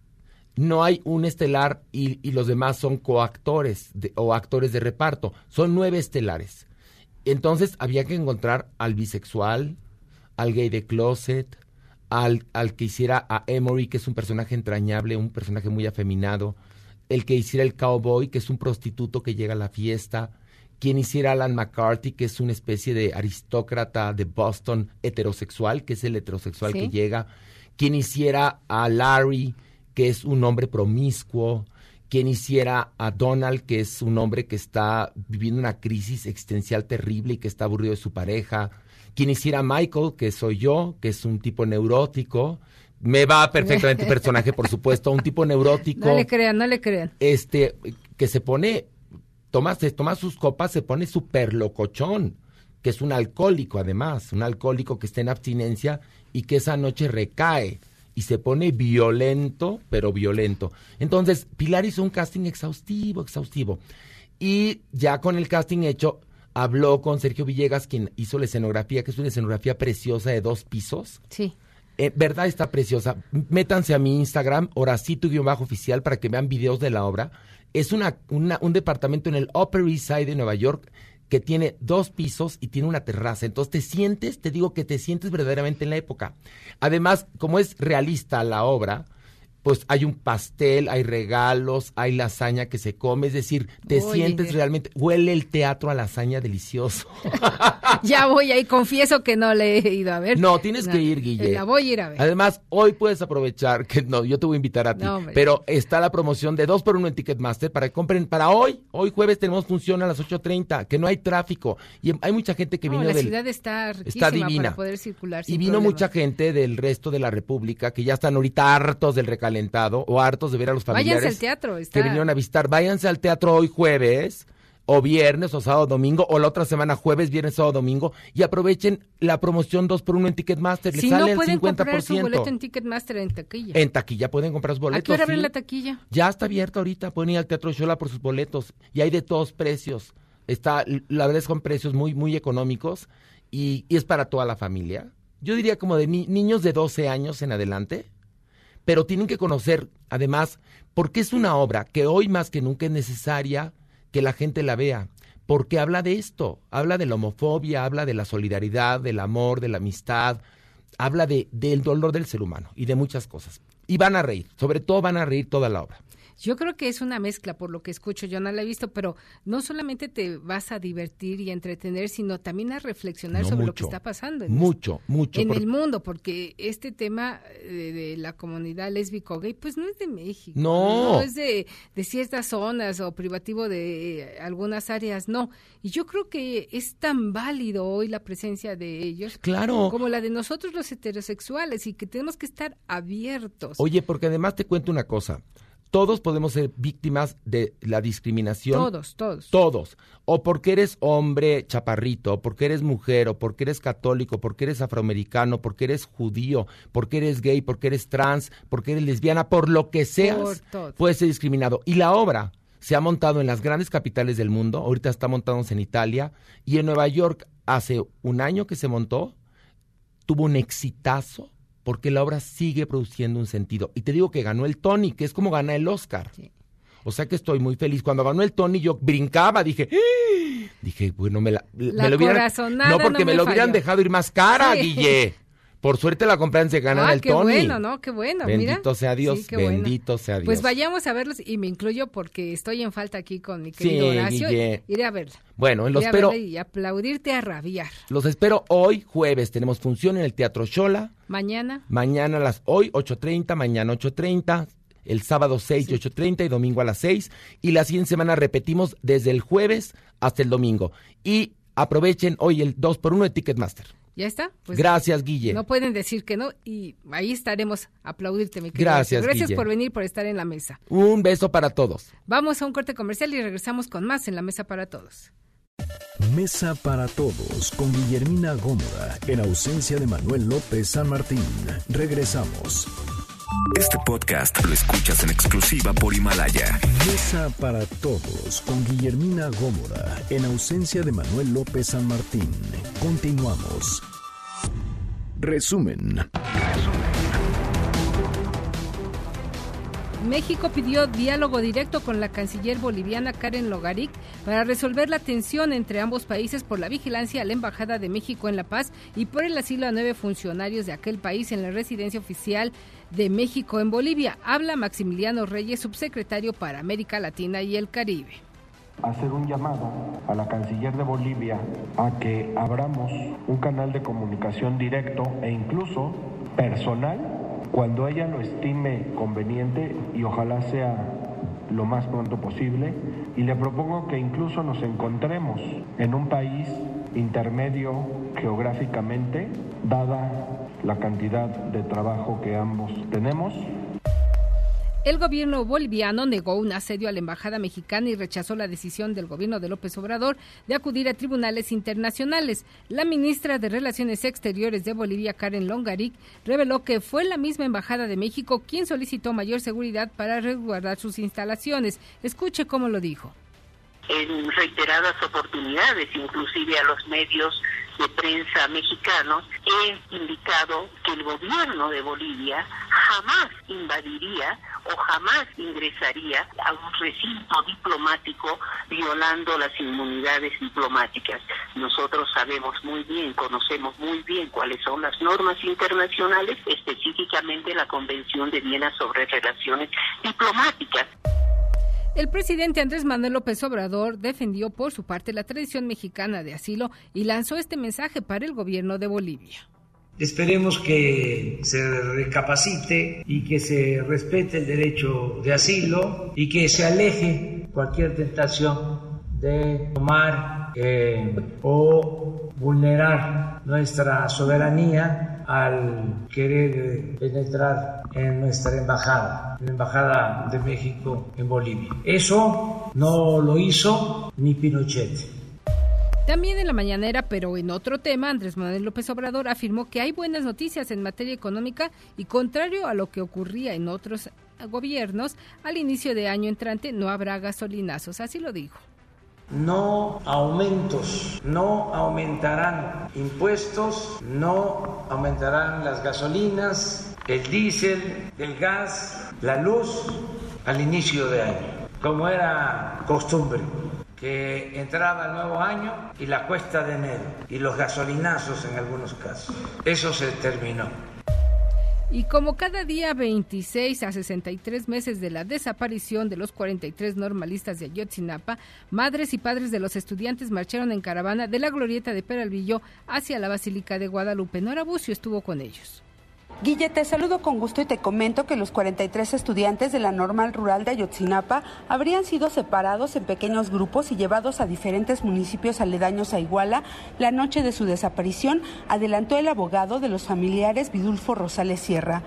no hay un estelar y, y los demás son coactores de, o actores de reparto, son nueve estelares. Entonces había que encontrar al bisexual, al gay de closet, al, al que hiciera a Emory, que es un personaje entrañable, un personaje muy afeminado, el que hiciera el cowboy, que es un prostituto que llega a la fiesta, quien hiciera Alan McCarthy, que es una especie de aristócrata de Boston heterosexual, que es el heterosexual ¿Sí? que llega, quien hiciera a Larry, que es un hombre promiscuo, quien hiciera a Donald, que es un hombre que está viviendo una crisis existencial terrible y que está aburrido de su pareja, quien hiciera a Michael, que soy yo, que es un tipo neurótico, me va perfectamente el personaje, por supuesto, un tipo neurótico. No le crean, no le crean. Este, que se pone, toma, se toma sus copas, se pone súper locochón, que es un alcohólico además, un alcohólico que está en abstinencia y que esa noche recae. Y se pone violento, pero violento. Entonces, Pilar hizo un casting exhaustivo, exhaustivo. Y ya con el casting hecho, habló con Sergio Villegas, quien hizo la escenografía, que es una escenografía preciosa de dos pisos. Sí. Eh, verdad, está preciosa. Métanse a mi Instagram, horacito-oficial, para que vean videos de la obra. Es una, una un departamento en el Upper East Side de Nueva York que tiene dos pisos y tiene una terraza. Entonces te sientes, te digo que te sientes verdaderamente en la época. Además, como es realista la obra, pues hay un pastel, hay regalos, hay lasaña que se come. Es decir, te Oye. sientes realmente, huele el teatro a lasaña delicioso. Ya voy ahí, confieso que no le he ido a ver. No, tienes no, que ir, Guille. La voy a ir a ver. Además, hoy puedes aprovechar, que no, yo te voy a invitar a ti. No, pero está la promoción de dos por uno en Ticketmaster para que compren. Para hoy, hoy jueves tenemos función a las ocho treinta, que no hay tráfico. Y hay mucha gente que no, vino la del... la ciudad está riquísima, está divina, para poder circular sin Y vino problemas. Mucha gente del resto de la República que ya están ahorita hartos del recalentamiento. O hartos de ver a los familiares váyanse al teatro, está. que vinieron a visitar. Váyanse al teatro hoy jueves, o viernes, o sábado, domingo, o la otra semana jueves, viernes, sábado, domingo, y aprovechen la promoción dos por uno en Ticketmaster. Si no pueden comprar su boleto en Ticketmaster, en taquilla. En taquilla pueden comprar sus boletos. ¿A qué hora abren la taquilla? Ya está abierta ahorita, pueden ir al Teatro Xola por sus boletos, y hay de todos precios. Está, la verdad es con precios muy, muy económicos, y, y es para toda la familia. Yo diría como de ni, niños de doce años en adelante. Pero tienen que conocer, además, porque es una obra que hoy más que nunca es necesaria que la gente la vea, porque habla de esto, habla de la homofobia, habla de la solidaridad, del amor, de la amistad, habla de, del dolor del ser humano y de muchas cosas. Y van a reír, sobre todo van a reír toda la obra. Yo creo que es una mezcla, por lo que escucho, yo no la he visto, pero no solamente te vas a divertir y a entretener, sino también a reflexionar no, sobre mucho, lo que está pasando. En mucho, este, mucho. En por... el mundo, porque este tema de, de la comunidad lésbico-gay, pues no es de México. No. No es de, de ciertas zonas o privativo de algunas áreas, no. Y yo creo que es tan válido hoy la presencia de ellos. Claro. Como la de nosotros los heterosexuales y que tenemos que estar abiertos. Oye, porque además te cuento una cosa. Todos podemos ser víctimas de la discriminación. Todos, todos. Todos. O porque eres hombre chaparrito, o porque eres mujer, o porque eres católico, porque eres afroamericano, porque eres judío, porque eres gay, porque eres trans, porque eres lesbiana, por lo que seas, puedes ser discriminado. Y la obra se ha montado en las grandes capitales del mundo, ahorita está montándose en Italia, y en Nueva York hace un año que se montó, tuvo un exitazo. Porque la obra sigue produciendo un sentido. Y te digo que ganó el Tony, que es como gana el Oscar. Sí. O sea que estoy muy feliz. Cuando ganó el Tony yo brincaba, dije... ¡Eh! Dije, bueno, me la... la me lo hubieran... No, porque no me, me lo falló. Hubieran dejado ir más cara, sí. Guille. Por suerte la compran, se ganan ah, el qué Tony. Qué bueno, ¿no? Qué bueno. Bendito mira. sea Dios, sí, bendito bueno. sea Dios. Pues vayamos a verlos y me incluyo porque estoy en falta aquí con mi querido sí, Horacio. Guille. Iré a verla. Bueno, los espero. Y aplaudirte a rabiar. Los espero hoy, jueves. Tenemos función en el Teatro Xola. Mañana. Mañana a las hoy, ocho treinta, mañana ocho treinta, el sábado seis sí. y ocho treinta y domingo a las seis. Y la siguiente semana repetimos desde el jueves hasta el domingo. Y aprovechen hoy el dos por uno de Ticketmaster. ¿Ya está? Pues gracias, Guille. No pueden decir que no y ahí estaremos a aplaudirte, mi querido. Gracias, Gracias Guille. por venir, por estar en la mesa. Un beso para todos. Vamos a un corte comercial y regresamos con más en la Mesa para Todos. Mesa para Todos con Guillermina Gómara, en ausencia de Manuel López San Martín. Regresamos. Este podcast lo escuchas en exclusiva por Himalaya. Mesa para Todos con Guillermina Gómora, en ausencia de Manuel López San Martín. Continuamos. Resumen. Resumen. México pidió diálogo directo con la canciller boliviana Karen Longaric para resolver la tensión entre ambos países por la vigilancia a la Embajada de México en La Paz y por el asilo a nueve funcionarios de aquel país en la residencia oficial de México en Bolivia. Habla Maximiliano Reyes, subsecretario para América Latina y el Caribe. Hacer un llamado a la canciller de Bolivia a que abramos un canal de comunicación directo e incluso personal cuando ella lo estime conveniente y ojalá sea lo más pronto posible, y le propongo que incluso nos encontremos en un país intermedio geográficamente, dada la cantidad de trabajo que ambos tenemos. El gobierno boliviano negó un asedio a la embajada mexicana y rechazó la decisión del gobierno de López Obrador de acudir a tribunales internacionales. La ministra de Relaciones Exteriores de Bolivia, Karen Longaric, reveló que fue la misma embajada de México quien solicitó mayor seguridad para resguardar sus instalaciones. Escuche cómo lo dijo. En reiteradas oportunidades, inclusive a los medios de prensa mexicanos, he indicado que el gobierno de Bolivia jamás invadiría o jamás ingresaría a un recinto diplomático violando las inmunidades diplomáticas. Nosotros sabemos muy bien, conocemos muy bien cuáles son las normas internacionales, específicamente la Convención de Viena sobre Relaciones Diplomáticas. El presidente Andrés Manuel López Obrador defendió por su parte la tradición mexicana de asilo y lanzó este mensaje para el gobierno de Bolivia. Esperemos que se recapacite y que se respete el derecho de asilo y que se aleje cualquier tentación de tomar eh, o vulnerar nuestra soberanía al querer penetrar en nuestra embajada, la Embajada de México en Bolivia. Eso no lo hizo ni Pinochet. También en la mañanera, pero en otro tema, Andrés Manuel López Obrador afirmó que hay buenas noticias en materia económica y, contrario a lo que ocurría en otros gobiernos, al inicio de año entrante no habrá gasolinazos, así lo dijo. No aumentos, no aumentarán impuestos, no aumentarán las gasolinas, el diésel, el gas, la luz al inicio de año, como era costumbre. Que entraba el nuevo año y la cuesta de enero y los gasolinazos en algunos casos. Eso se terminó. Y como cada día veintiséis a sesenta y tres meses de la desaparición de los cuarenta y tres normalistas de Ayotzinapa, madres y padres de los estudiantes marcharon en caravana de la glorieta de Peralvillo hacia la Basílica de Guadalupe. Nora Bucio estuvo con ellos. Guille, te saludo con gusto y te comento que los cuarenta y tres estudiantes de la Normal Rural de Ayotzinapa habrían sido separados en pequeños grupos y llevados a diferentes municipios aledaños a Iguala la noche de su desaparición, adelantó el abogado de los familiares Vidulfo Rosales Sierra.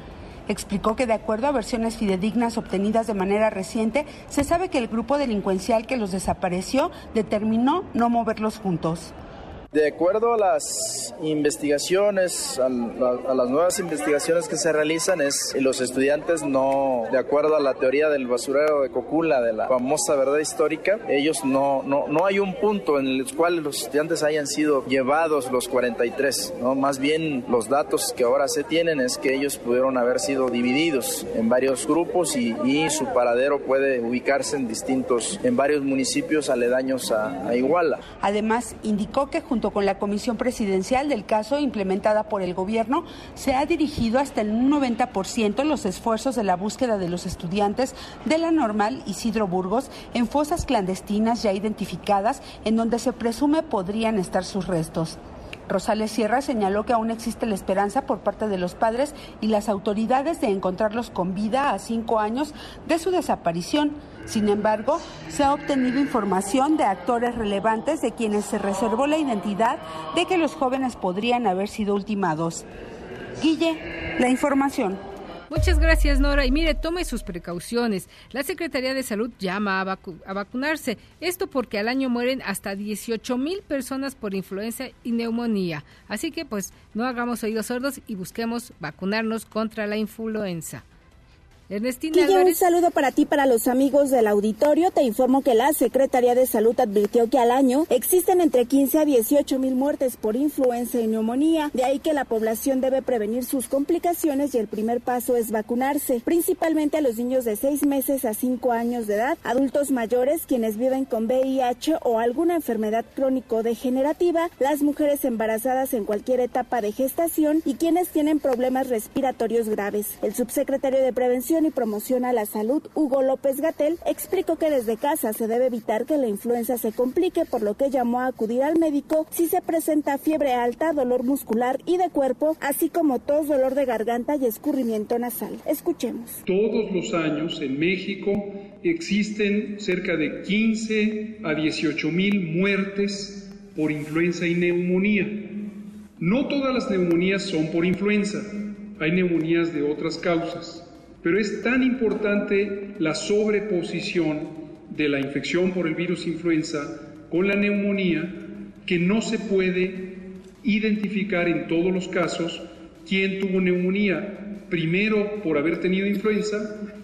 Explicó que de acuerdo a versiones fidedignas obtenidas de manera reciente, se sabe que el grupo delincuencial que los desapareció determinó no moverlos juntos. De acuerdo a las investigaciones, a, a, a las nuevas investigaciones que se realizan, es los estudiantes no, de acuerdo a la teoría del basurero de Cocula, de la famosa verdad histórica, ellos no, no, no hay un punto en el cual los estudiantes hayan sido llevados los cuarenta y tres, ¿no? Más bien los datos que ahora se tienen es que ellos pudieron haber sido divididos en varios grupos y, y su paradero puede ubicarse en distintos, en varios municipios aledaños a, a Iguala. Además, indicó que junto junto con la Comisión Presidencial del caso implementada por el gobierno, se ha dirigido hasta el noventa por ciento los esfuerzos de la búsqueda de los estudiantes de la Normal Isidro Burgos en fosas clandestinas ya identificadas, en donde se presume podrían estar sus restos. Rosales Sierra señaló que aún existe la esperanza por parte de los padres y las autoridades de encontrarlos con vida a cinco años de su desaparición. Sin embargo, se ha obtenido información de actores relevantes de quienes se reservó la identidad de que los jóvenes podrían haber sido ultimados. Guille, la información. Muchas gracias, Nora. Y mire, tome sus precauciones. La Secretaría de Salud llama a, vacu- a vacunarse. Esto porque al año mueren hasta dieciocho mil personas por influenza y neumonía. Así que, pues, no hagamos oídos sordos y busquemos vacunarnos contra la influenza. Ernestina Álvarez. Un saludo para ti, para los amigos del auditorio. Te informo que la Secretaría de Salud advirtió que al año existen entre quince a dieciocho mil muertes por influenza y neumonía. De ahí que la población debe prevenir sus complicaciones y el primer paso es vacunarse, principalmente a los niños de seis meses a cinco años de edad, adultos mayores, quienes viven con V I H o alguna enfermedad crónico-degenerativa, las mujeres embarazadas en cualquier etapa de gestación y quienes tienen problemas respiratorios graves. El subsecretario de Prevención y Promoción a la Salud, Hugo López-Gatell, explicó que desde casa se debe evitar que la influenza se complique, por lo que llamó a acudir al médico si se presenta fiebre alta, dolor muscular y de cuerpo, así como tos, dolor de garganta y escurrimiento nasal. Escuchemos. Todos los años en México existen cerca de quince a dieciocho mil muertes por influenza y neumonía. No todas las neumonías son por influenza, hay neumonías de otras causas. Pero es tan importante la sobreposición de la infección por el virus influenza con la neumonía que no se puede identificar en todos los casos quién tuvo neumonía primero por haber tenido influenza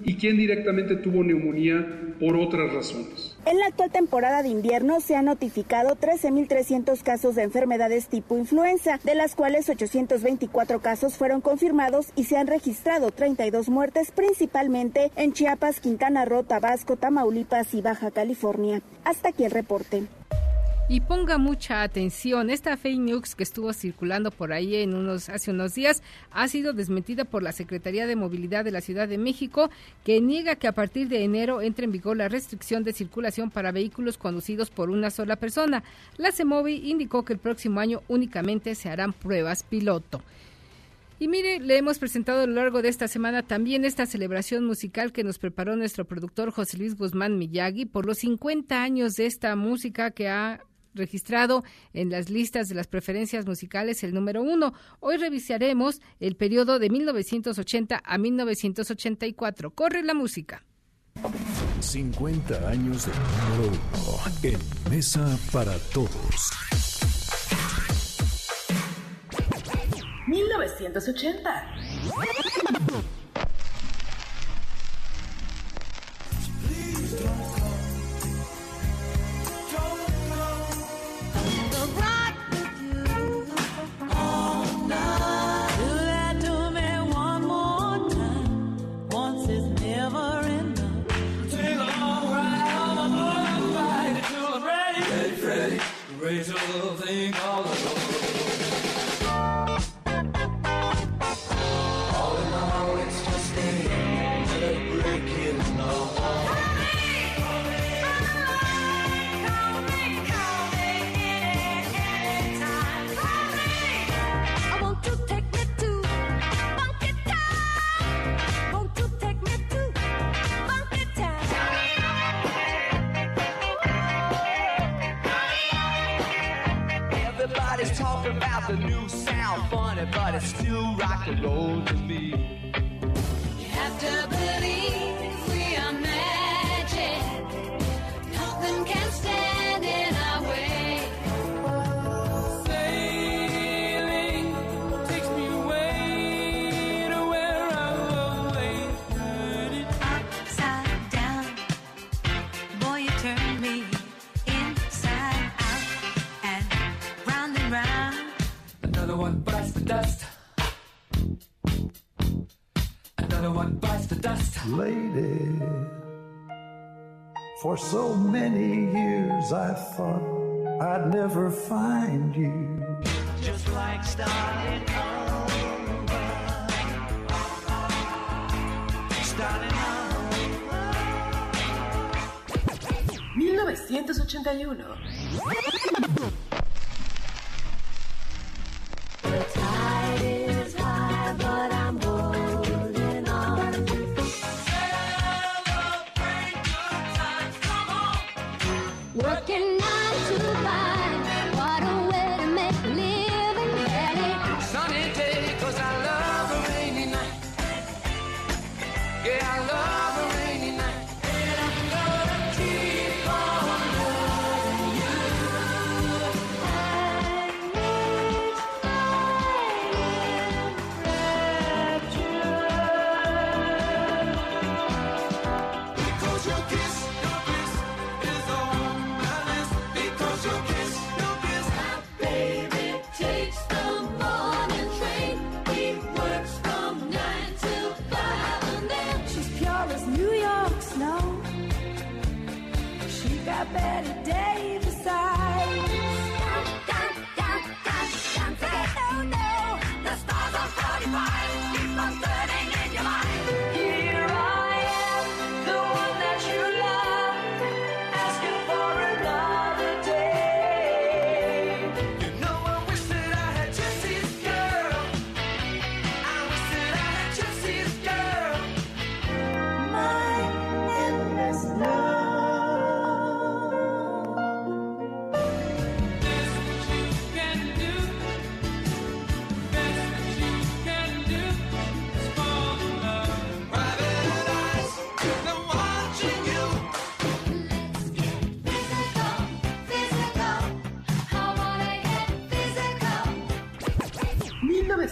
y quién directamente tuvo neumonía por otras razones. En la actual temporada de invierno se han notificado trece mil trescientos casos de enfermedades tipo influenza, de las cuales ochocientos veinticuatro casos fueron confirmados y se han registrado treinta y dos muertes, principalmente en Chiapas, Quintana Roo, Tabasco, Tamaulipas y Baja California. Hasta aquí el reporte. Y ponga mucha atención, esta fake news que estuvo circulando por ahí en unos hace unos días ha sido desmentida por la Secretaría de Movilidad de la Ciudad de México, que niega que a partir de enero entre en vigor la restricción de circulación para vehículos conducidos por una sola persona. La CEMOVI indicó que el próximo año únicamente se harán pruebas piloto. Y mire, le hemos presentado a lo largo de esta semana también esta celebración musical que nos preparó nuestro productor José Luis Guzmán Miyagi por los cincuenta años de esta música que ha registrado en las listas de las preferencias musicales el número uno. Hoy revisaremos el periodo de mil novecientos ochenta a mil novecientos ochenta y cuatro. Corre la música. cincuenta años de número uno en Mesa para Todos. mil novecientos ochenta. For so many years I thought I'd never find you. Just like starting over. Starting over. mil novecientos ochenta y uno.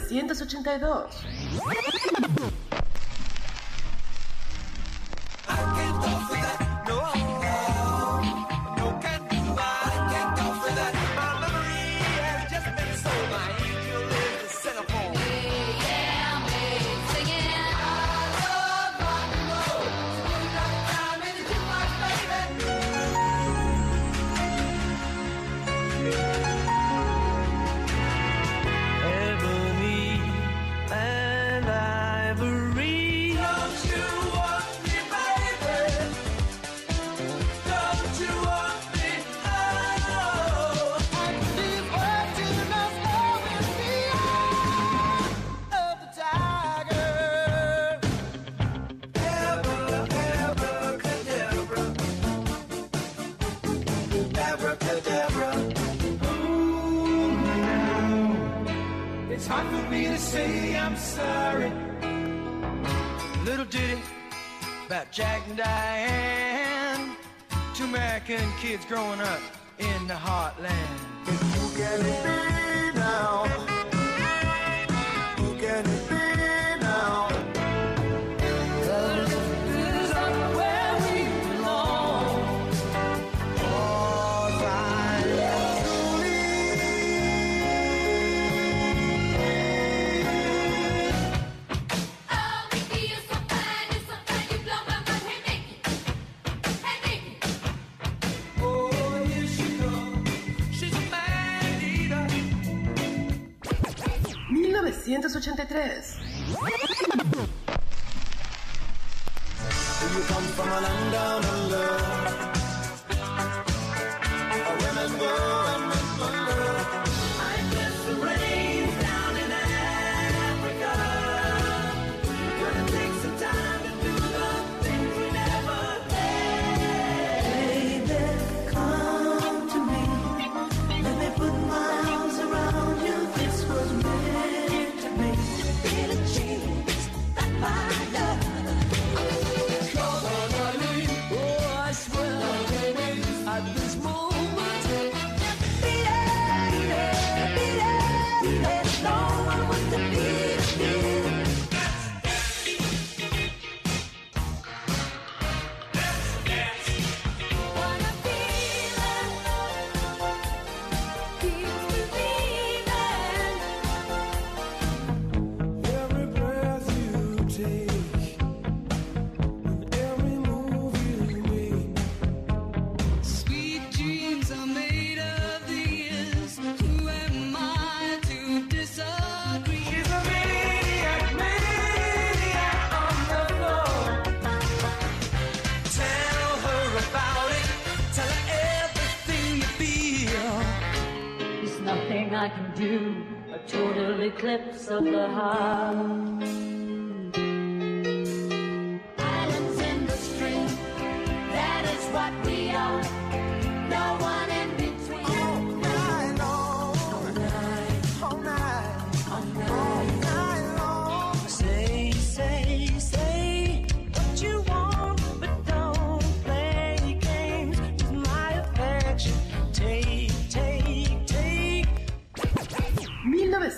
ciento ochenta y dos.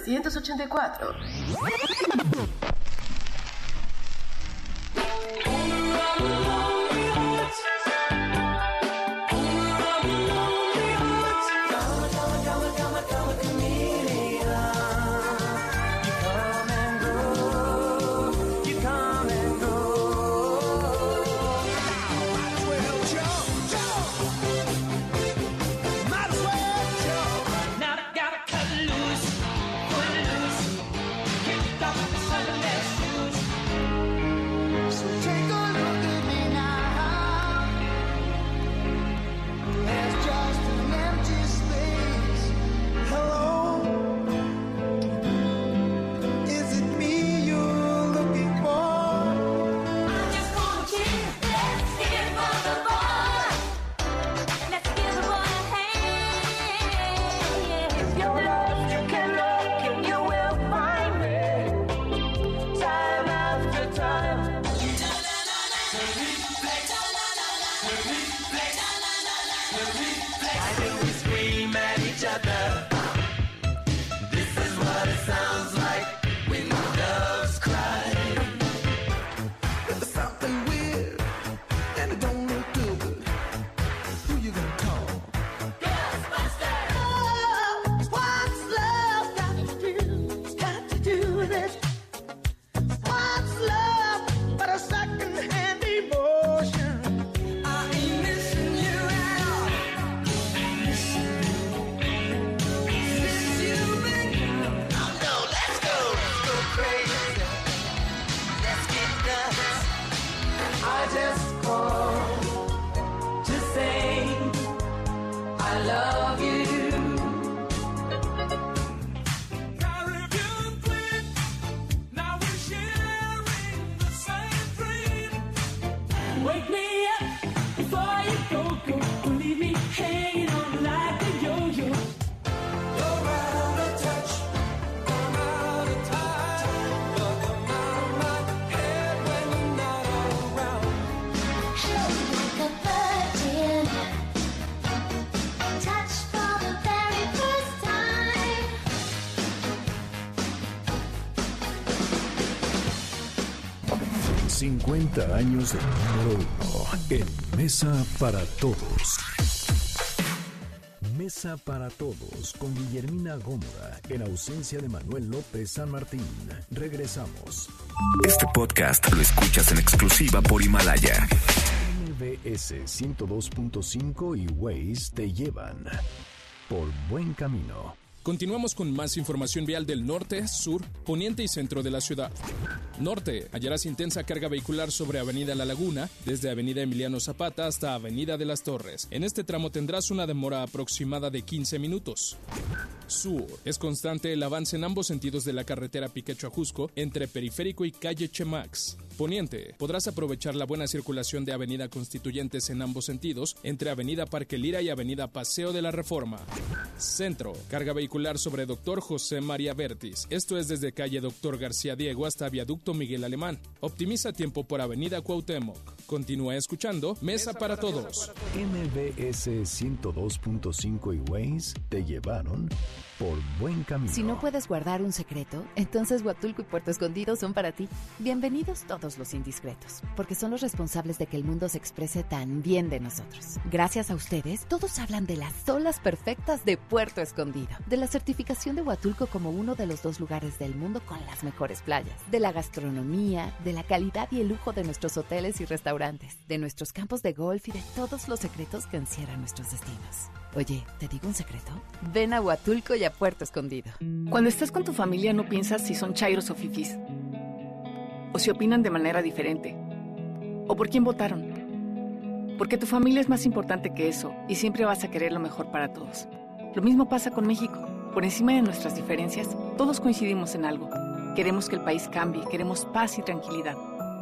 ciento ochenta y tres. cincuenta años de número uno en Mesa para Todos. Mesa para Todos con Guillermina Gómara, en ausencia de Manuel López San Martín. Regresamos. Este podcast lo escuchas en exclusiva por Himalaya. M B S ciento dos punto cinco y Waze te llevan por buen camino. Continuamos con más información vial del norte, sur, poniente y centro de la ciudad. Norte, hallarás intensa carga vehicular sobre Avenida La Laguna, desde Avenida Emiliano Zapata hasta Avenida de las Torres. En este tramo tendrás una demora aproximada de quince minutos. Sur, es constante el avance en ambos sentidos de la carretera Piquecho a Jusco, entre Periférico y Calle Chemax. Poniente, podrás aprovechar la buena circulación de Avenida Constituyentes en ambos sentidos, entre Avenida Parque Lira y Avenida Paseo de la Reforma. Centro, carga vehicular sobre Doctor José María Vértiz, esto es desde calle Doctor García Diego hasta Viaducto Miguel Alemán. Optimiza tiempo por Avenida Cuauhtémoc. Continúa escuchando Mesa para Todos. M B S ciento dos punto cinco y Waze te llevaron por buen camino. Si no puedes guardar un secreto, entonces Huatulco y Puerto Escondido son para ti. Bienvenidos todos los indiscretos, porque son los responsables de que el mundo se exprese tan bien de nosotros. Gracias a ustedes, todos hablan de las olas perfectas de Puerto Escondido, de la certificación de Huatulco como uno de los dos lugares del mundo con las mejores playas, de la gastronomía, de la calidad y el lujo de nuestros hoteles y restaurantes, de nuestros campos de golf y de todos los secretos que encierran nuestros destinos. Oye, ¿te digo un secreto? Ven a Huatulco y a Puerto Escondido. Cuando estás con tu familia no piensas si son chairos o fifís, o si opinan de manera diferente, o por quién votaron. Porque tu familia es más importante que eso y siempre vas a querer lo mejor para todos. Lo mismo pasa con México. Por encima de nuestras diferencias, todos coincidimos en algo. Queremos que el país cambie, queremos paz y tranquilidad.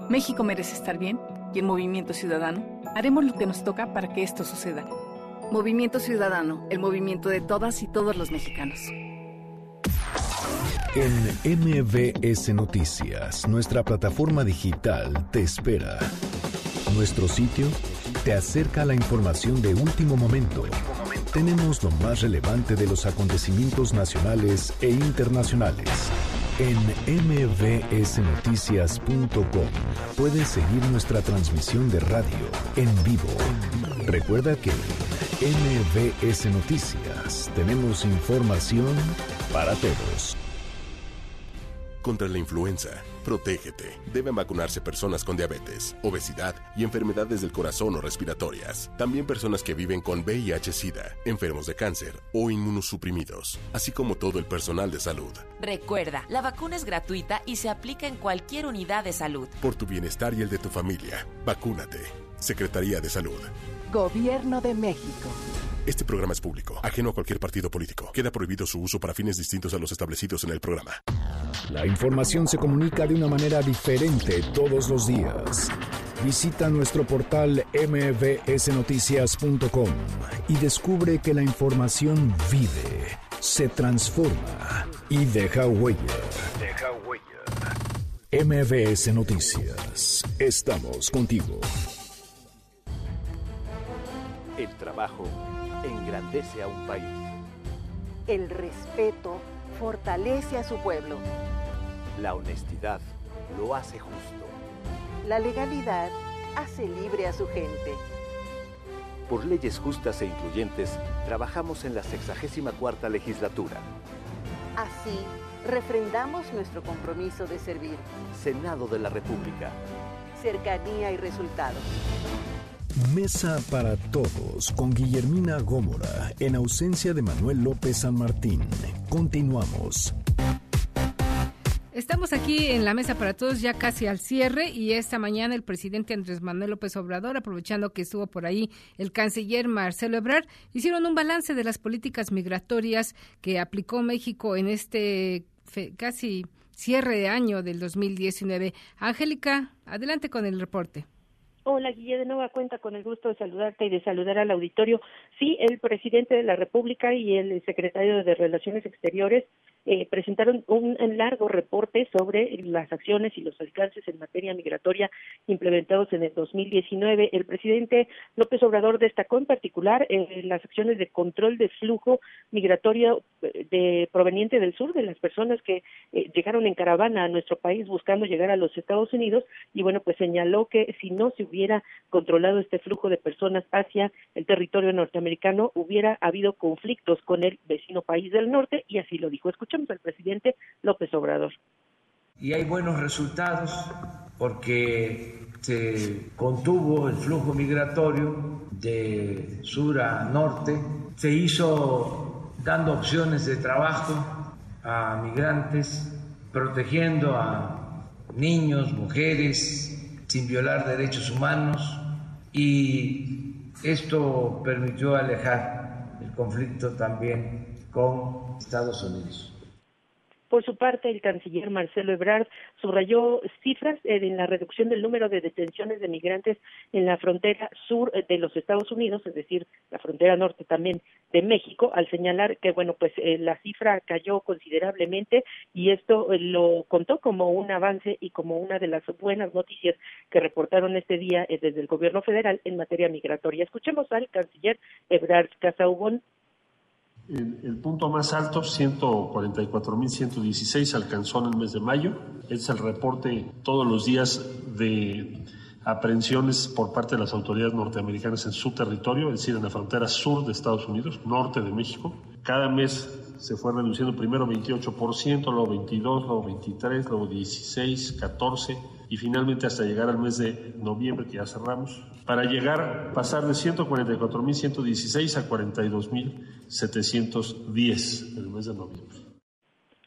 México merece estar bien y en Movimiento Ciudadano haremos lo que nos toca para que esto suceda. Movimiento Ciudadano, el movimiento de todas y todos los mexicanos. En M B S Noticias, nuestra plataforma digital te espera. Nuestro sitio te acerca a la información de último momento. Tenemos lo más relevante de los acontecimientos nacionales e internacionales. En m b s noticias punto com puedes seguir nuestra transmisión de radio en vivo. Recuerda que en M B S Noticias tenemos información para todos. Contra la influenza, protégete. Deben vacunarse personas con diabetes, obesidad y enfermedades del corazón o respiratorias. También personas que viven con V I H SIDA, enfermos de cáncer o inmunosuprimidos, así como todo el personal de salud. Recuerda, la vacuna es gratuita y se aplica en cualquier unidad de salud. Por tu bienestar y el de tu familia, vacúnate. Secretaría de Salud. Gobierno de México. Este programa es público, ajeno a cualquier partido político. Queda prohibido su uso para fines distintos a los establecidos en el programa. La información se comunica de una manera diferente todos los días. Visita nuestro portal m b s noticias punto com y descubre que la información vive, se transforma y deja huella. Deja huella. M B S Noticias. Estamos contigo. El trabajo engrandece a un país. El respeto fortalece a su pueblo. La honestidad lo hace justo. La legalidad hace libre a su gente. Por leyes justas e incluyentes, trabajamos en la sexagésima cuarta legislatura. Así, refrendamos nuestro compromiso de servir. Senado de la República. Cercanía y resultados. Mesa para Todos con Guillermina Gómara, en ausencia de Manuel López San Martín. Continuamos. Estamos aquí en la Mesa para Todos ya casi al cierre, y esta mañana el presidente Andrés Manuel López Obrador, aprovechando que estuvo por ahí el canciller Marcelo Ebrard, hicieron un balance de las políticas migratorias que aplicó México en este fe- casi cierre de año del dos mil diecinueve. Angélica, adelante con el reporte. Hola, Guille, de nueva cuenta con el gusto de saludarte y de saludar al auditorio. Sí, el presidente de la República y el secretario de Relaciones Exteriores eh, presentaron un largo reporte sobre las acciones y los alcances en materia migratoria implementados en el dos mil diecinueve. El presidente López Obrador destacó en particular en las acciones de control de flujo migratorio de proveniente del sur, de las personas que eh, llegaron en caravana a nuestro país buscando llegar a los Estados Unidos, y bueno, pues señaló que si no se hubiera controlado este flujo de personas hacia el territorio norteamericano, hubiera habido conflictos con el vecino país del norte, y así lo dijo. Escuchamos al presidente López Obrador. Y hay buenos resultados porque se contuvo el flujo migratorio de sur a norte, se hizo dando opciones de trabajo a migrantes, protegiendo a niños, mujeres, sin violar derechos humanos, y esto permitió alejar el conflicto también con Estados Unidos. Por su parte, el canciller Marcelo Ebrard subrayó cifras en la reducción del número de detenciones de migrantes en la frontera sur de los Estados Unidos, es decir, la frontera norte también de México, al señalar que, bueno, pues eh, la cifra cayó considerablemente, y esto eh, lo contó como un avance y como una de las buenas noticias que reportaron este día eh, desde el gobierno federal en materia migratoria. Escuchemos al canciller Ebrard Casaubon. El, el punto más alto, ciento cuarenta y cuatro mil ciento dieciséis, alcanzó en el mes de mayo. Es el reporte todos los días de aprehensiones por parte de las autoridades norteamericanas en su territorio, es decir, en la frontera sur de Estados Unidos, norte de México. Cada mes se fue reduciendo, primero veintiocho por ciento, luego veintidós por ciento, luego veintitrés por ciento, luego dieciséis por ciento, catorce por ciento, y finalmente hasta llegar al mes de noviembre, que ya cerramos, para llegar, pasar de ciento cuarenta y cuatro mil ciento dieciséis a cuarenta y dos mil setecientos diez el mes de noviembre.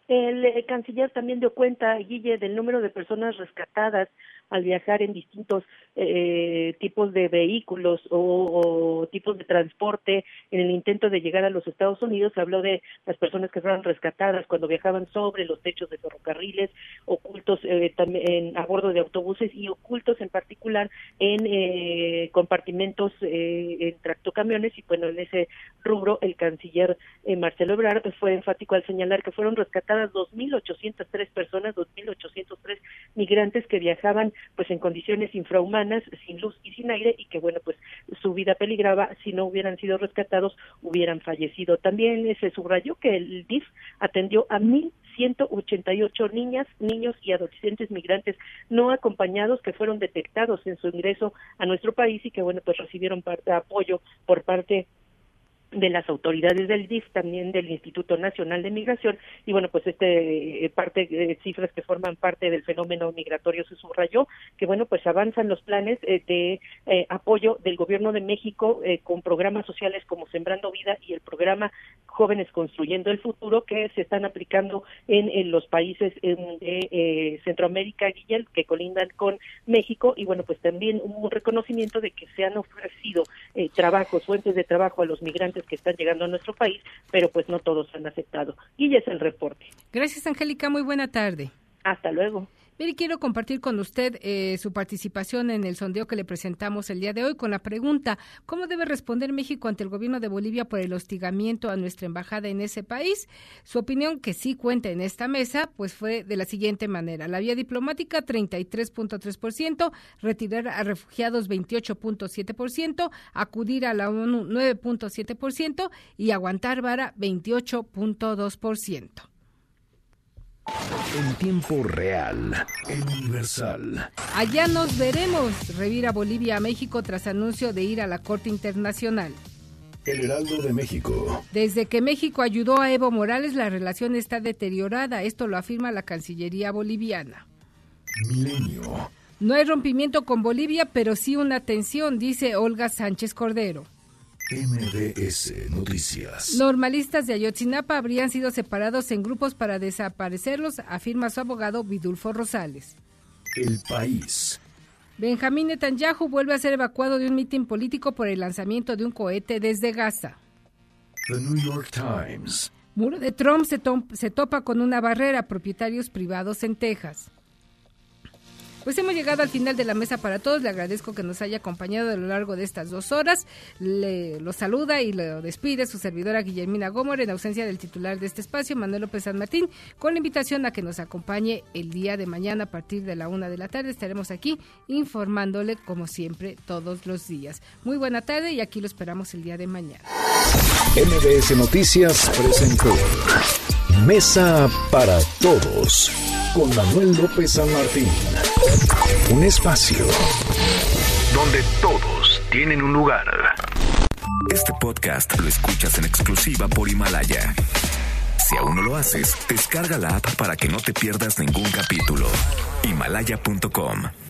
El, el canciller también dio cuenta, Guille, del número de personas rescatadas al viajar en distintos eh, tipos de vehículos o, o tipos de transporte en el intento de llegar a los Estados Unidos. Habló de las personas que fueron rescatadas cuando viajaban sobre los techos de ferrocarriles, ocultos eh, también a bordo de autobuses, y ocultos en particular en eh, compartimentos eh, en tractocamiones. Y bueno, en ese rubro el canciller eh, Marcelo Ebrard fue enfático al señalar que fueron rescatadas dos mil ochocientas tres personas, dos mil ochocientos tres migrantes que viajaban pues en condiciones infrahumanas, sin luz y sin aire, y que bueno, pues su vida peligraba. Si no hubieran sido rescatados, hubieran fallecido. También se subrayó que el D I F atendió a mil ciento ochenta y ocho niñas, niños y adolescentes migrantes no acompañados que fueron detectados en su ingreso a nuestro país, y que bueno, pues recibieron apoyo por parte de las autoridades del D I F, también del Instituto Nacional de Migración. Y bueno, pues este parte eh, cifras que forman parte del fenómeno migratorio. Se subrayó que bueno, pues avanzan los planes eh, de eh, apoyo del Gobierno de México eh, con programas sociales como Sembrando Vida y el programa Jóvenes Construyendo el Futuro, que se están aplicando en, en los países en, de eh, Centroamérica, Guillermo, que colindan con México. Y bueno, pues también un reconocimiento de que se han ofrecido eh, trabajos, fuentes de trabajo a los migrantes que están llegando a nuestro país, pero pues no todos han aceptado. Y ya es el reporte. Gracias, Angélica, muy buena tarde. Hasta luego. Mire, quiero compartir con usted eh, su participación en el sondeo que le presentamos el día de hoy con la pregunta: ¿cómo debe responder México ante el gobierno de Bolivia por el hostigamiento a nuestra embajada en ese país? Su opinión, que sí cuenta en esta mesa, pues fue de la siguiente manera: la vía diplomática, treinta y tres punto tres por ciento, retirar a refugiados, veintiocho punto siete por ciento, acudir a la ONU, nueve punto siete por ciento, y aguantar vara, veintiocho punto dos por ciento. En tiempo real, universal. Allá nos veremos. Revira Bolivia a México tras anuncio de ir a la Corte Internacional. El Heraldo de México. Desde que México ayudó a Evo Morales, la relación está deteriorada. Esto lo afirma la Cancillería boliviana. Milenio. No hay rompimiento con Bolivia, pero sí una tensión, dice Olga Sánchez Cordero. M B S Noticias. Normalistas de Ayotzinapa habrían sido separados en grupos para desaparecerlos, afirma su abogado Vidulfo Rosales. El País. Benjamín Netanyahu vuelve a ser evacuado de un mitin político por el lanzamiento de un cohete desde Gaza. The New York Times. Muro de Trump se, to- se topa con una barrera, propietarios privados en Texas. Pues hemos llegado al final de la mesa para todos. Le agradezco que nos haya acompañado a lo largo de estas dos horas. Le, lo saluda y lo despide su servidora Guillermina Gómara, en ausencia del titular de este espacio, Manuel López San Martín, con la invitación a que nos acompañe el día de mañana a partir de la una de la tarde. Estaremos aquí informándole como siempre todos los días. Muy buena tarde y aquí lo esperamos el día de mañana. M B S Noticias presentó Mesa para Todos con Manuel López San Martín. Un espacio donde todos tienen un lugar. Este podcast lo escuchas en exclusiva por Himalaya. Si aún no lo haces, descarga la app para que no te pierdas ningún capítulo. Himalaya punto com